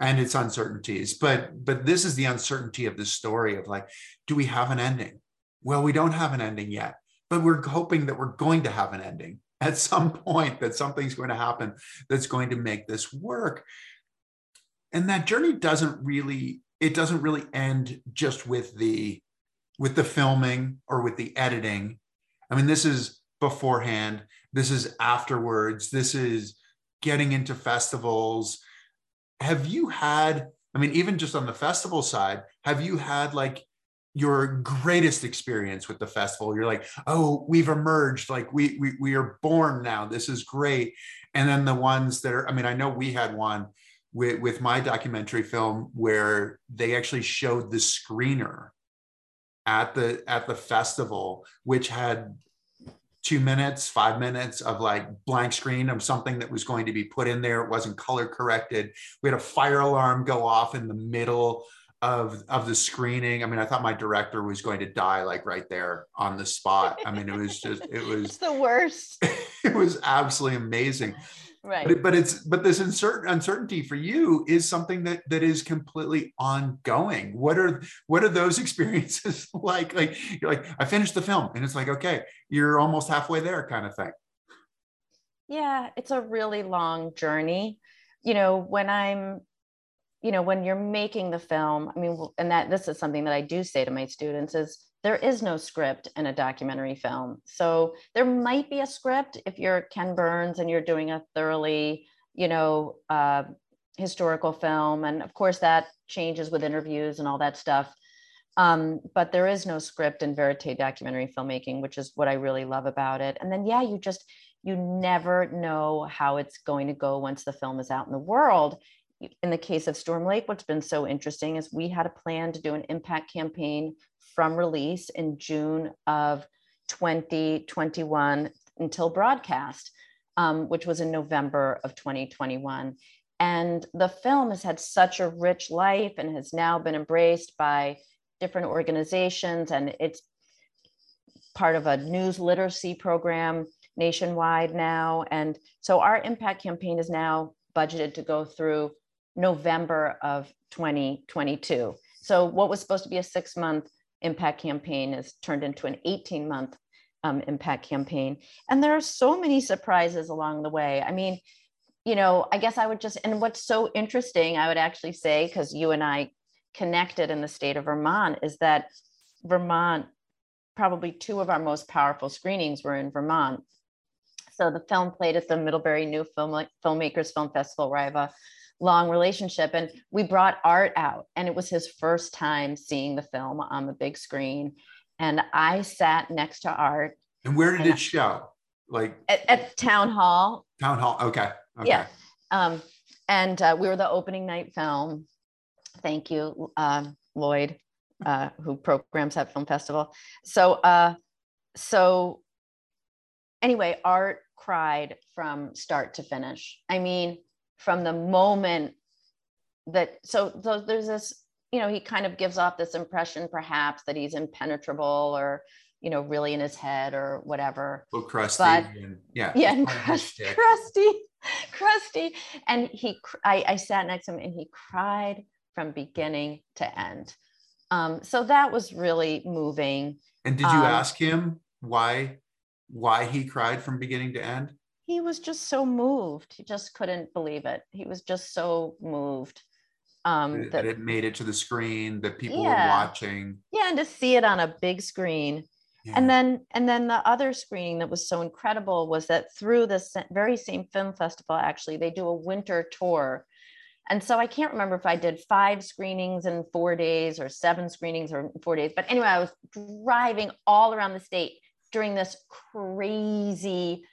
and its uncertainties, but this is the uncertainty of the story of like, do we have an ending? Well, we don't have an ending yet, but we're hoping that we're going to have an ending at some point, that something's going to happen that's going to make this work. And that journey doesn't really end just with the filming or with the editing. I mean, this is beforehand, this is afterwards, this is getting into festivals. Have you had, I mean, even just on the festival side, have you had like your greatest experience with the festival? You're like, oh, we've emerged, like we are born now, this is great. And then the ones that are, I mean, I know we had one with my documentary film where they actually showed the screener at the festival, which had 2 minutes, 5 minutes of like blank screen of something that was going to be put in there. It wasn't color corrected. We had a fire alarm go off in the middle of the screening. I mean, I thought my director was going to die, like right there on the spot. I mean, it was it's the worst. It was absolutely amazing. Right. But this uncertainty for you is something that is completely ongoing. What are those experiences like? Like you're like, I finished the film, and it's like, okay, you're almost halfway there, kind of thing. Yeah, it's a really long journey. You know, when you're making the film, I mean, and that this is something that I do say to my students is, there is no script in a documentary film. So there might be a script if you're Ken Burns and you're doing a thoroughly, you know, historical film. And of course that changes with interviews and all that stuff. But there is no script in verite documentary filmmaking, which is what I really love about it. And then, yeah, you never know how it's going to go once the film is out in the world. In the case of Storm Lake, what's been so interesting is we had a plan to do an impact campaign from release in June of 2021 until broadcast, which was in November of 2021. And the film has had such a rich life and has now been embraced by different organizations. And it's part of a news literacy program nationwide now. And so our impact campaign is now budgeted to go through November of 2022. So what was supposed to be a 6-month impact campaign is turned into an 18-month impact campaign. And there are so many surprises along the way. I mean, you know, I guess I would just, and what's so interesting, I would actually say, because you and I connected in the state of Vermont, is that Vermont, probably 2 of our most powerful screenings were in Vermont. So the film played at the Middlebury New Filmmakers Film Festival, where I have a long relationship, and we brought Art out, and it was his first time seeing the film on the big screen. And I sat next to Art. And where did it show? Like at Town Hall. Town Hall. Okay. Yeah. And we were the opening night film. Thank you, Lloyd, who programs that film festival. So anyway, Art cried from start to finish. I mean, from the moment that, so there's this you know, he kind of gives off this impression perhaps that he's impenetrable or, you know, really in his head or whatever. A little crusty. But, and, yeah. Yeah, and crusty. And I sat next to him and he cried from beginning to end. So that was really moving. And did you ask him why he cried from beginning to end? He was just so moved. He just couldn't believe it. He was just so moved. That it made it to the screen, that people were watching. Yeah, and to see it on a big screen. Yeah. And then the other screening that was so incredible was that through this very same film festival, actually, they do a winter tour. And so I can't remember if I did 5 screenings in 4 days or 7 screenings in 4 days. But anyway, I was driving all around the state during this crazy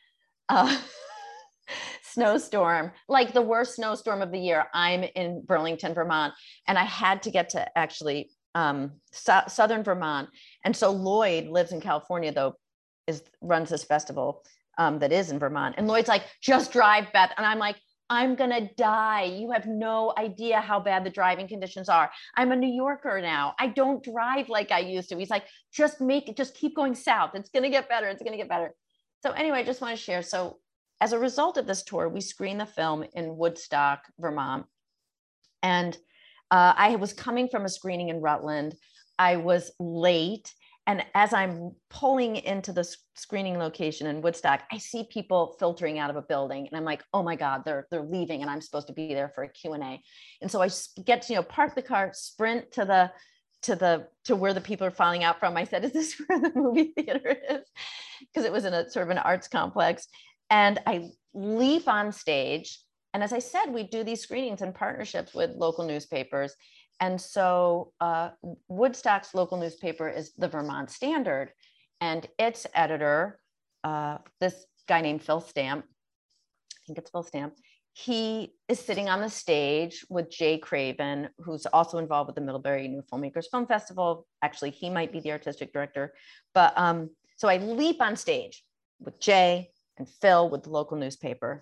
snowstorm, like the worst snowstorm of the year. I'm in Burlington, Vermont, and I had to get to actually southern Vermont. And so Lloyd lives in California, though, runs this festival that is in Vermont. And Lloyd's like, just drive, Beth. And I'm like, I'm gonna die. You have no idea how bad the driving conditions are. I'm a New Yorker now. I don't drive like I used to. He's like, just keep going south. It's gonna get better. It's gonna get better. So anyway, I just want to share. So as a result of this tour, we screened the film in Woodstock, Vermont. And I was coming from a screening in Rutland. I was late. And as I'm pulling into the screening location in Woodstock, I see people filtering out of a building. And I'm like, oh my God, they're leaving and I'm supposed to be there for a Q&A. And so I get to, park the car, sprint to where the people are filing out from. I said, is this where the movie theater is? Because it was in a sort of an arts complex. And I leap on stage. And as I said, we do these screenings in partnerships with local newspapers. And so Woodstock's local newspaper is the Vermont Standard. And its editor, this guy named Phil Stamp, I think it's Phil Stamp, he is sitting on the stage with Jay Craven, who's also involved with the Middlebury New Filmmakers Film Festival. Actually, he might be the artistic director. But so I leap on stage with Jay and Phil with the local newspaper.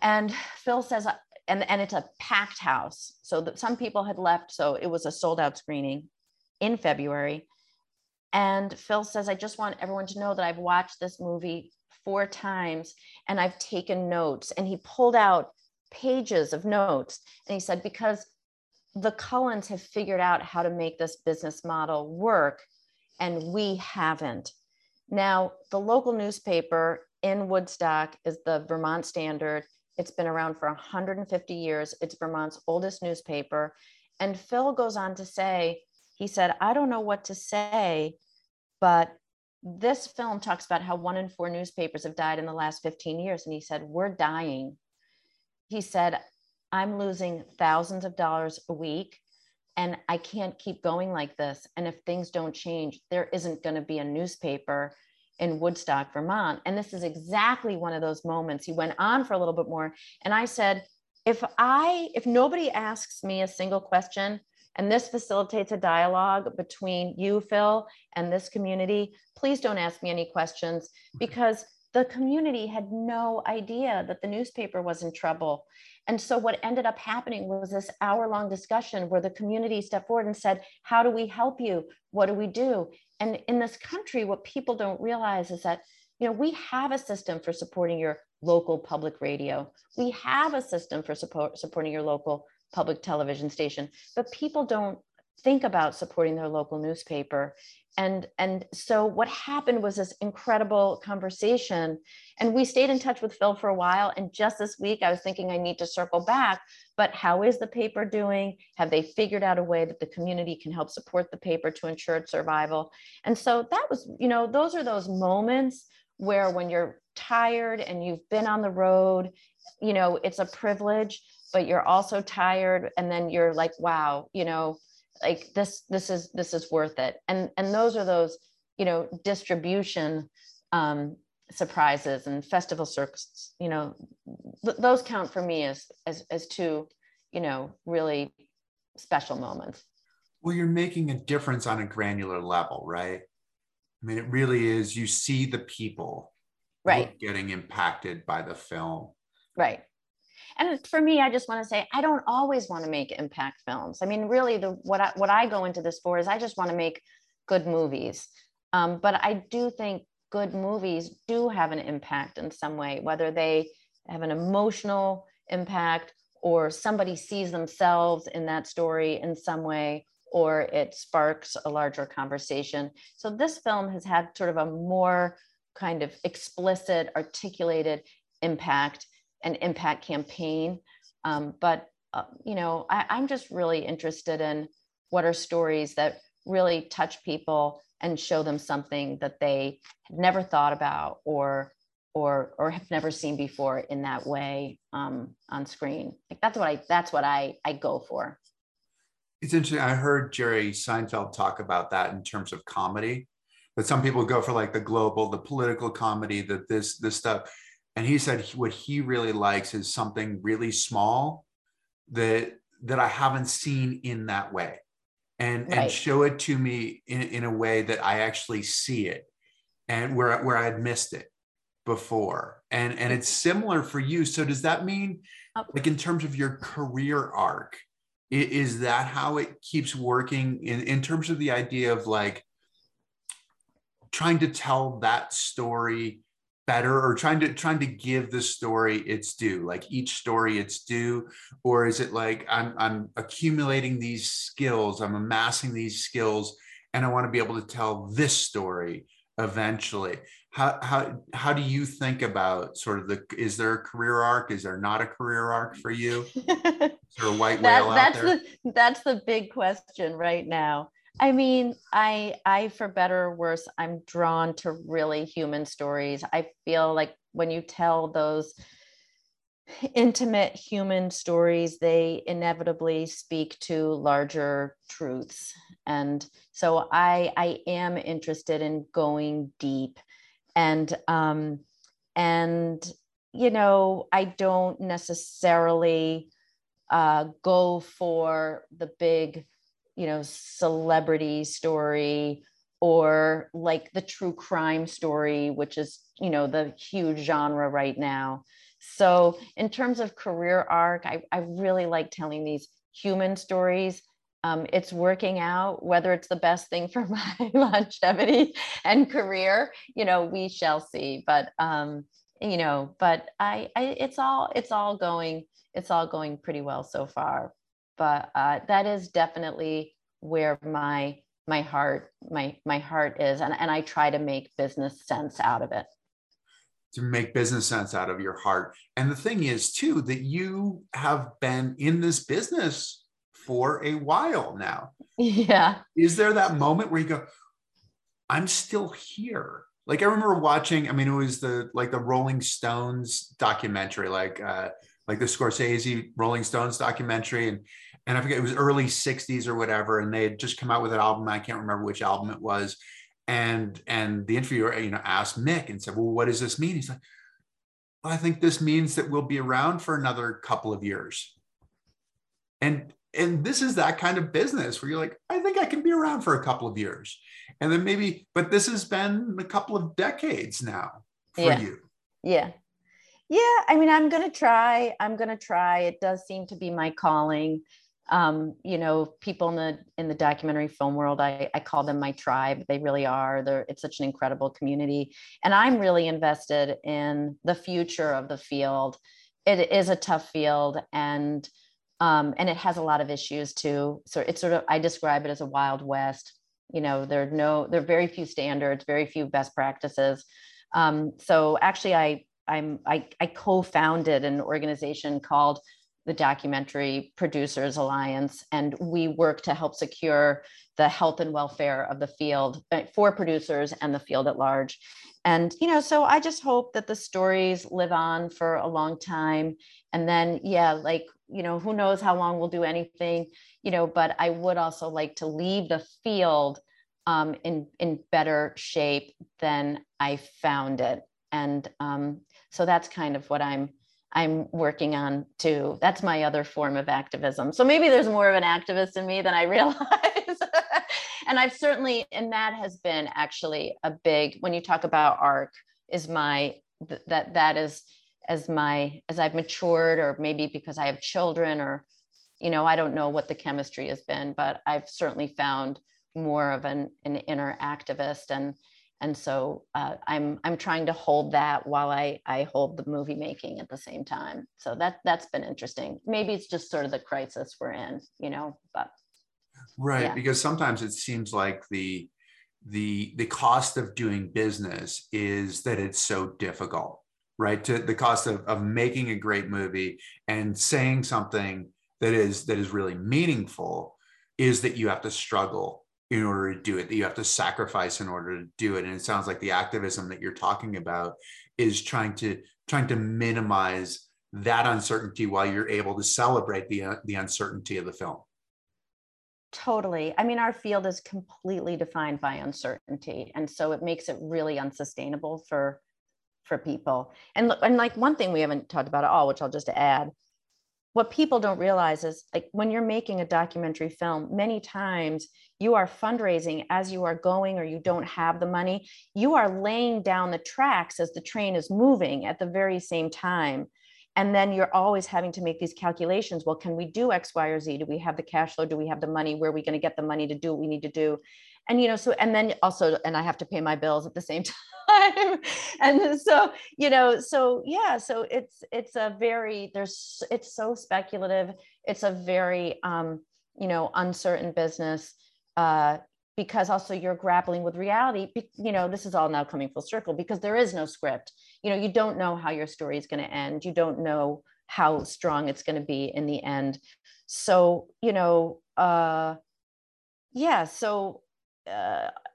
And Phil says, and it's a packed house. So some people had left. So it was a sold out screening in February. And Phil says, I just want everyone to know that I've watched this movie 4 times and I've taken notes. And he pulled out pages of notes. And he said, because the Cullens have figured out how to make this business model work and we haven't. Now, the local newspaper in Woodstock is the Vermont Standard. It's been around for 150 years. It's Vermont's oldest newspaper. And Phil goes on to say, he said, I don't know what to say, but this film talks about how 1 in 4 newspapers have died in the last 15 years. And he said, we're dying. He said, I'm losing thousands of dollars a week. And I can't keep going like this. And if things don't change, there isn't going to be a newspaper in Woodstock, Vermont. And this is exactly one of those moments. He went on for a little bit more. And I said, if nobody asks me a single question, and this facilitates a dialogue between you, Phil, and this community, please don't ask me any questions, because the community had no idea that the newspaper was in trouble. And so what ended up happening was this hour-long discussion where the community stepped forward and said, how do we help you? What do we do? And in this country, what people don't realize is that, we have a system for supporting your local public radio. We have a system for supporting your local public television station, but people don't think about supporting their local newspaper. And so what happened was this incredible conversation, and we stayed in touch with Phil for a while. And just this week, I was thinking I need to circle back, but how is the paper doing? Have they figured out a way that the community can help support the paper to ensure its survival? And so that was, those are those moments where when you're tired and you've been on the road, it's a privilege, but you're also tired. And then you're like, wow, like this is worth it. And those are those, distribution surprises and festival circuits, those count for me as 2, really special moments. Well, you're making a difference on a granular level, right? I mean, it really is, you see the people right. Getting impacted by the film. Right. And for me, I just want to say, I don't always want to make impact films. I mean, really, what I go into this for is I just want to make good movies. But I do think good movies do have an impact in some way, whether they have an emotional impact or somebody sees themselves in that story in some way, or it sparks a larger conversation. So this film has had sort of a more kind of explicit, articulated impact and impact campaign. I'm just really interested in what are stories that really touch people and show them something that they had never thought about or have never seen before in that way on screen. Like that's what I go for. It's interesting. I heard Jerry Seinfeld talk about that in terms of comedy, but some people go for like the global, the political comedy, that this stuff. And he said what he really likes is something really small that I haven't seen in that way, and show it to me in a way that I actually see it, and where I had missed it before. And it's similar for you. So does that mean, like, in terms of your career arc, is that how it keeps working in terms of the idea of like trying to tell that story better, or trying to give the story its due, like each story its due? Or is it like I'm accumulating these skills, I'm amassing these skills, and I want to be able to tell this story eventually? How do you think about sort of is there a career arc? Is there not a career arc for you? Is there a white whale out there? That's the big question right now. I mean, I, for better or worse, I'm drawn to really human stories. I feel like when you tell those intimate human stories, they inevitably speak to larger truths. And so I am interested in going deep, and I don't necessarily go for the big, celebrity story, or like the true crime story, which is, the huge genre right now. So in terms of career arc, I really like telling these human stories. It's working out whether it's the best thing for my longevity and career, we shall see. But, it's all going pretty well so far. But that is definitely where my heart is, and I try to make business sense out of it. To make business sense out of your heart. And the thing is too, that you have been in this business for a while now. Yeah. Is there that moment where you go, I'm still here? Like, I remember watching, it was the Rolling Stones documentary, like the Scorsese Rolling Stones documentary. And I forget, it was early 60s or whatever. And they had just come out with an album. I can't remember which album it was. And the interviewer, asked Mick and said, well, what does this mean? He's like, well, I think this means that we'll be around for another couple of years. And this is that kind of business where you're like, I think I can be around for a couple of years. And then maybe, but this has been a couple of decades now for you. Yeah. Yeah, I'm going to try. It does seem to be my calling. People in the documentary film world, I call them my tribe. They really are. It's such an incredible community. And I'm really invested in the future of the field. It is a tough field, and it has a lot of issues too. So it's sort of, I describe it as a Wild West. There are very few standards, very few best practices. So actually I co-founded an organization called the Documentary Producers Alliance, and we work to help secure the health and welfare of the field for producers and the field at large. And, so I just hope that the stories live on for a long time. And then, who knows how long we'll do anything, but I would also like to leave the field in better shape than I found it. And so that's kind of what I'm working on too. That's my other form of activism. So maybe there's more of an activist in me than I realize. And I've certainly, and that has been actually a big, when you talk about ARC, is my, that is as I've matured, or maybe because I have children, or, you know, I don't know what the chemistry has been, but I've certainly found more of an inner activist. And so I'm trying to hold that while I hold the movie making at the same time. So that's been interesting. Maybe it's just sort of the crisis we're in, you know, but. Right, yeah. Because sometimes it seems like the cost of doing business is that it's so difficult, right? To the cost of making a great movie and saying something that is really meaningful is that you have to struggle in order to do it, that you have to sacrifice in order to do it. And it sounds like the activism that you're talking about is trying to minimize that uncertainty while you're able to celebrate the uncertainty of the film. Totally. I mean, our field is completely defined by uncertainty. And so it makes it really unsustainable for people. And like one thing we haven't talked about at all, which I'll just add, what people don't realize is, like, when you're making a documentary film, many times you are fundraising as you are going, or you don't have the money. You are laying down the tracks as the train is moving at the very same time. And then you're always having to make these calculations. Well, can we do X, Y, or Z? Do we have the cash flow? Do we have the money? Where are we going to get the money to do what we need to do? And, you know, so, and then also, and I have to pay my bills at the same time. And so, you know, so yeah, so it's so speculative. It's a very, you know, uncertain business, because also you're grappling with reality. You know, this is all now coming full circle because there is no script. You know, you don't know how your story is going to end. You don't know how strong it's going to be in the end. So, you know, yeah. So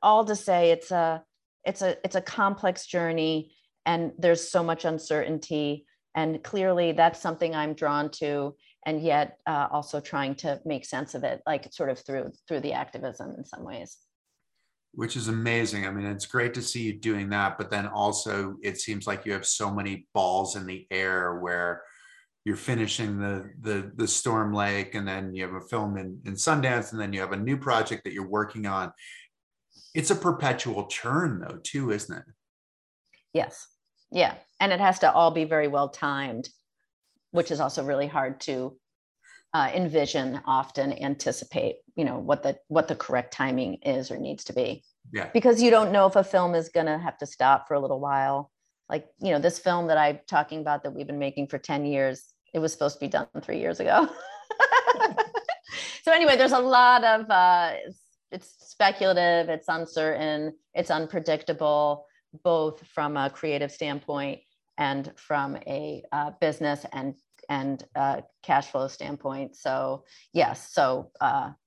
all to say, it's a complex journey, and there's so much uncertainty. And clearly, that's something I'm drawn to, and yet also trying to make sense of it, like sort of through the activism in some ways. Which is amazing. I mean, it's great to see you doing that, but then also it seems like you have so many balls in the air where you're finishing the Storm Lake, and then you have a film in Sundance, and then you have a new project that you're working on. It's a perpetual churn though too, isn't it? Yes, yeah. And it has to all be very well timed, which is also really hard to envision, often anticipate, you know, what the correct timing is or needs to be. Yeah. Because you don't know if a film is going to have to stop for a little while. Like, you know, this film that I'm talking about that we've been making for 10 years, it was supposed to be done 3 years ago. So anyway, there's a lot of, it's speculative, it's uncertain, it's unpredictable, both from a creative standpoint and from a business and cash flow standpoint. So yes, so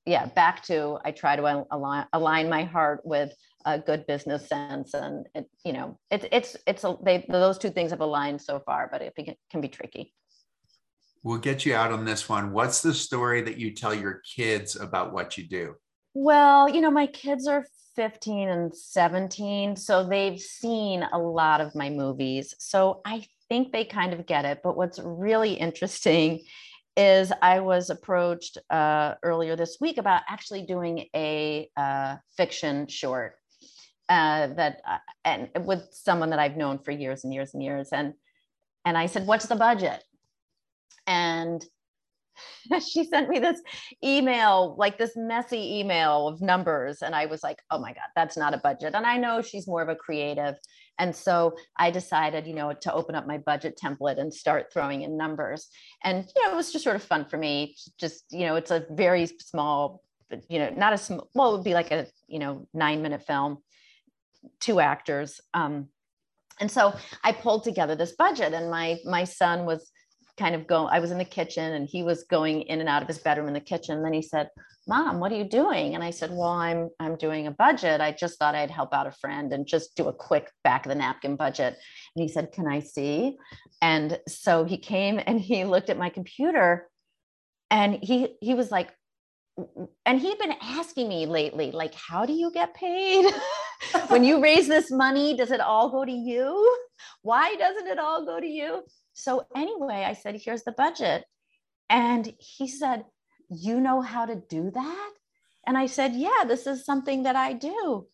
yeah, back to, I try to align my heart with a good business sense, and it, you know, those two things have aligned so far, but it can be tricky. We'll get you out on this one. What's the story that you tell your kids about what you do? Well, you know, my kids are 15 and 17, so they've seen a lot of my movies. So I think they kind of get it. But what's really interesting is I was approached earlier this week about actually doing a fiction short and with someone that I've known for years and years and years. And I said, "What's the budget?" And she sent me this email, like this messy email of numbers. And I was like, oh my God, that's not a budget. And I know she's more of a creative. And so I decided, you know, to open up my budget template and start throwing in numbers. And, you know, it was just sort of fun for me. Just, you know, it's a very small, you know, not a small, well, it would be like a, you know, 9-minute film, 2 actors. And so I pulled together this budget, and my son was kind of go, I was in the kitchen and he was going in and out of his bedroom in the kitchen. And then he said, "Mom, what are you doing?" And I said, "Well, I'm doing a budget. I just thought I'd help out a friend and just do a quick back of the napkin budget." And he said, "Can I see?" And so he came and he looked at my computer, and he was like, and he'd been asking me lately, like, "How do you get paid? When you raise this money, does it all go to you? Why doesn't it all go to you?" So anyway, I said, "Here's the budget." And he said, "You know how to do that?" And I said, "Yeah, this is something that I do."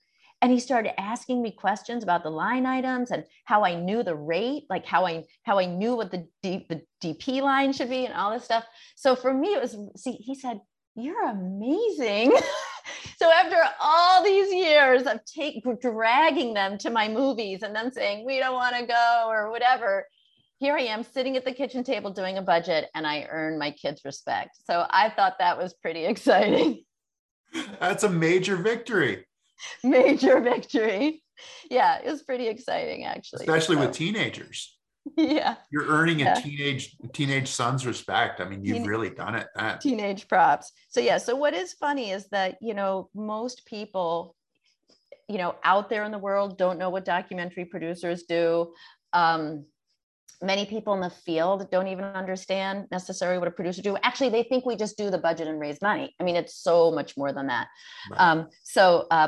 And he started asking me questions about the line items and how I knew the rate, like how I knew what the DP line should be and all this stuff. So for me, it was, see, he said, "You're amazing." So after all these years of dragging them to my movies and them saying, "We don't want to go" or whatever, here I am sitting at the kitchen table doing a budget, and I earn my kids' respect. So I thought that was pretty exciting. That's a major victory. Major victory. Yeah, it was pretty exciting, actually. Especially with teenagers. Yeah. You're earning a teenage son's respect. I mean, you've really done it. Teenage props. So yeah. So what is funny is that, you know, most people, you know, out there in the world don't know what documentary producers do. Many people in the field don't even understand necessarily what a producer do. Actually, they think we just do the budget and raise money. I mean, it's so much more than that. Right.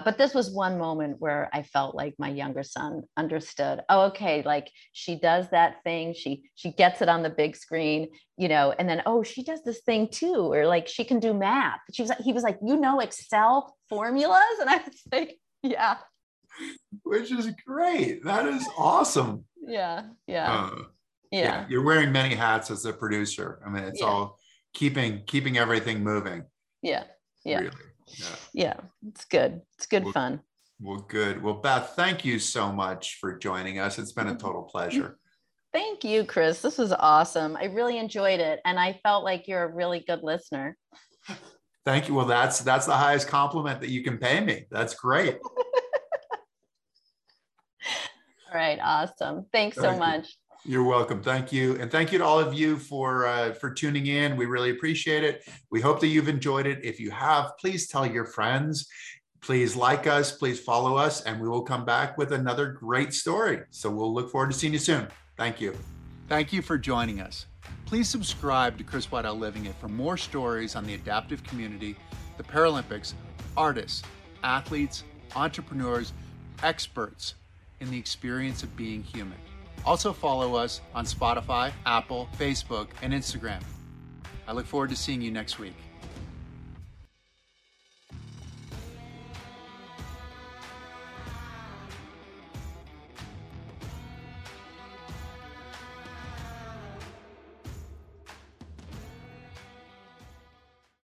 But this was one moment where I felt like my younger son understood, oh, okay, like she does that thing. She gets it on the big screen, you know, and then, oh, she does this thing too. Or like, she can do math. He was like, you know, Excel formulas. And I was like, yeah. Which is great. That is awesome. Yeah. Yeah. Yeah, you're wearing many hats as a producer. I mean, it's all keeping everything moving. Yeah, yeah, really. Yeah. It's good. It's good fun. Well, good. Well, Beth, thank you so much for joining us. It's been a total pleasure. Thank you, Chris. This was awesome. I really enjoyed it, and I felt like you're a really good listener. Thank you. Well, that's the highest compliment that you can pay me. That's great. All right. Awesome. Thanks so much. You're welcome. Thank you. And thank you to all of you for tuning in. We really appreciate it. We hope that you've enjoyed it. If you have, please tell your friends, please like us, please follow us, and we will come back with another great story. So we'll look forward to seeing you soon. Thank you. Thank you for joining us. Please subscribe to Chris Waddell Living It for more stories on the adaptive community, the Paralympics, artists, athletes, entrepreneurs, experts in the experience of being human. Also follow us on Spotify, Apple, Facebook, and Instagram. I look forward to seeing you next week.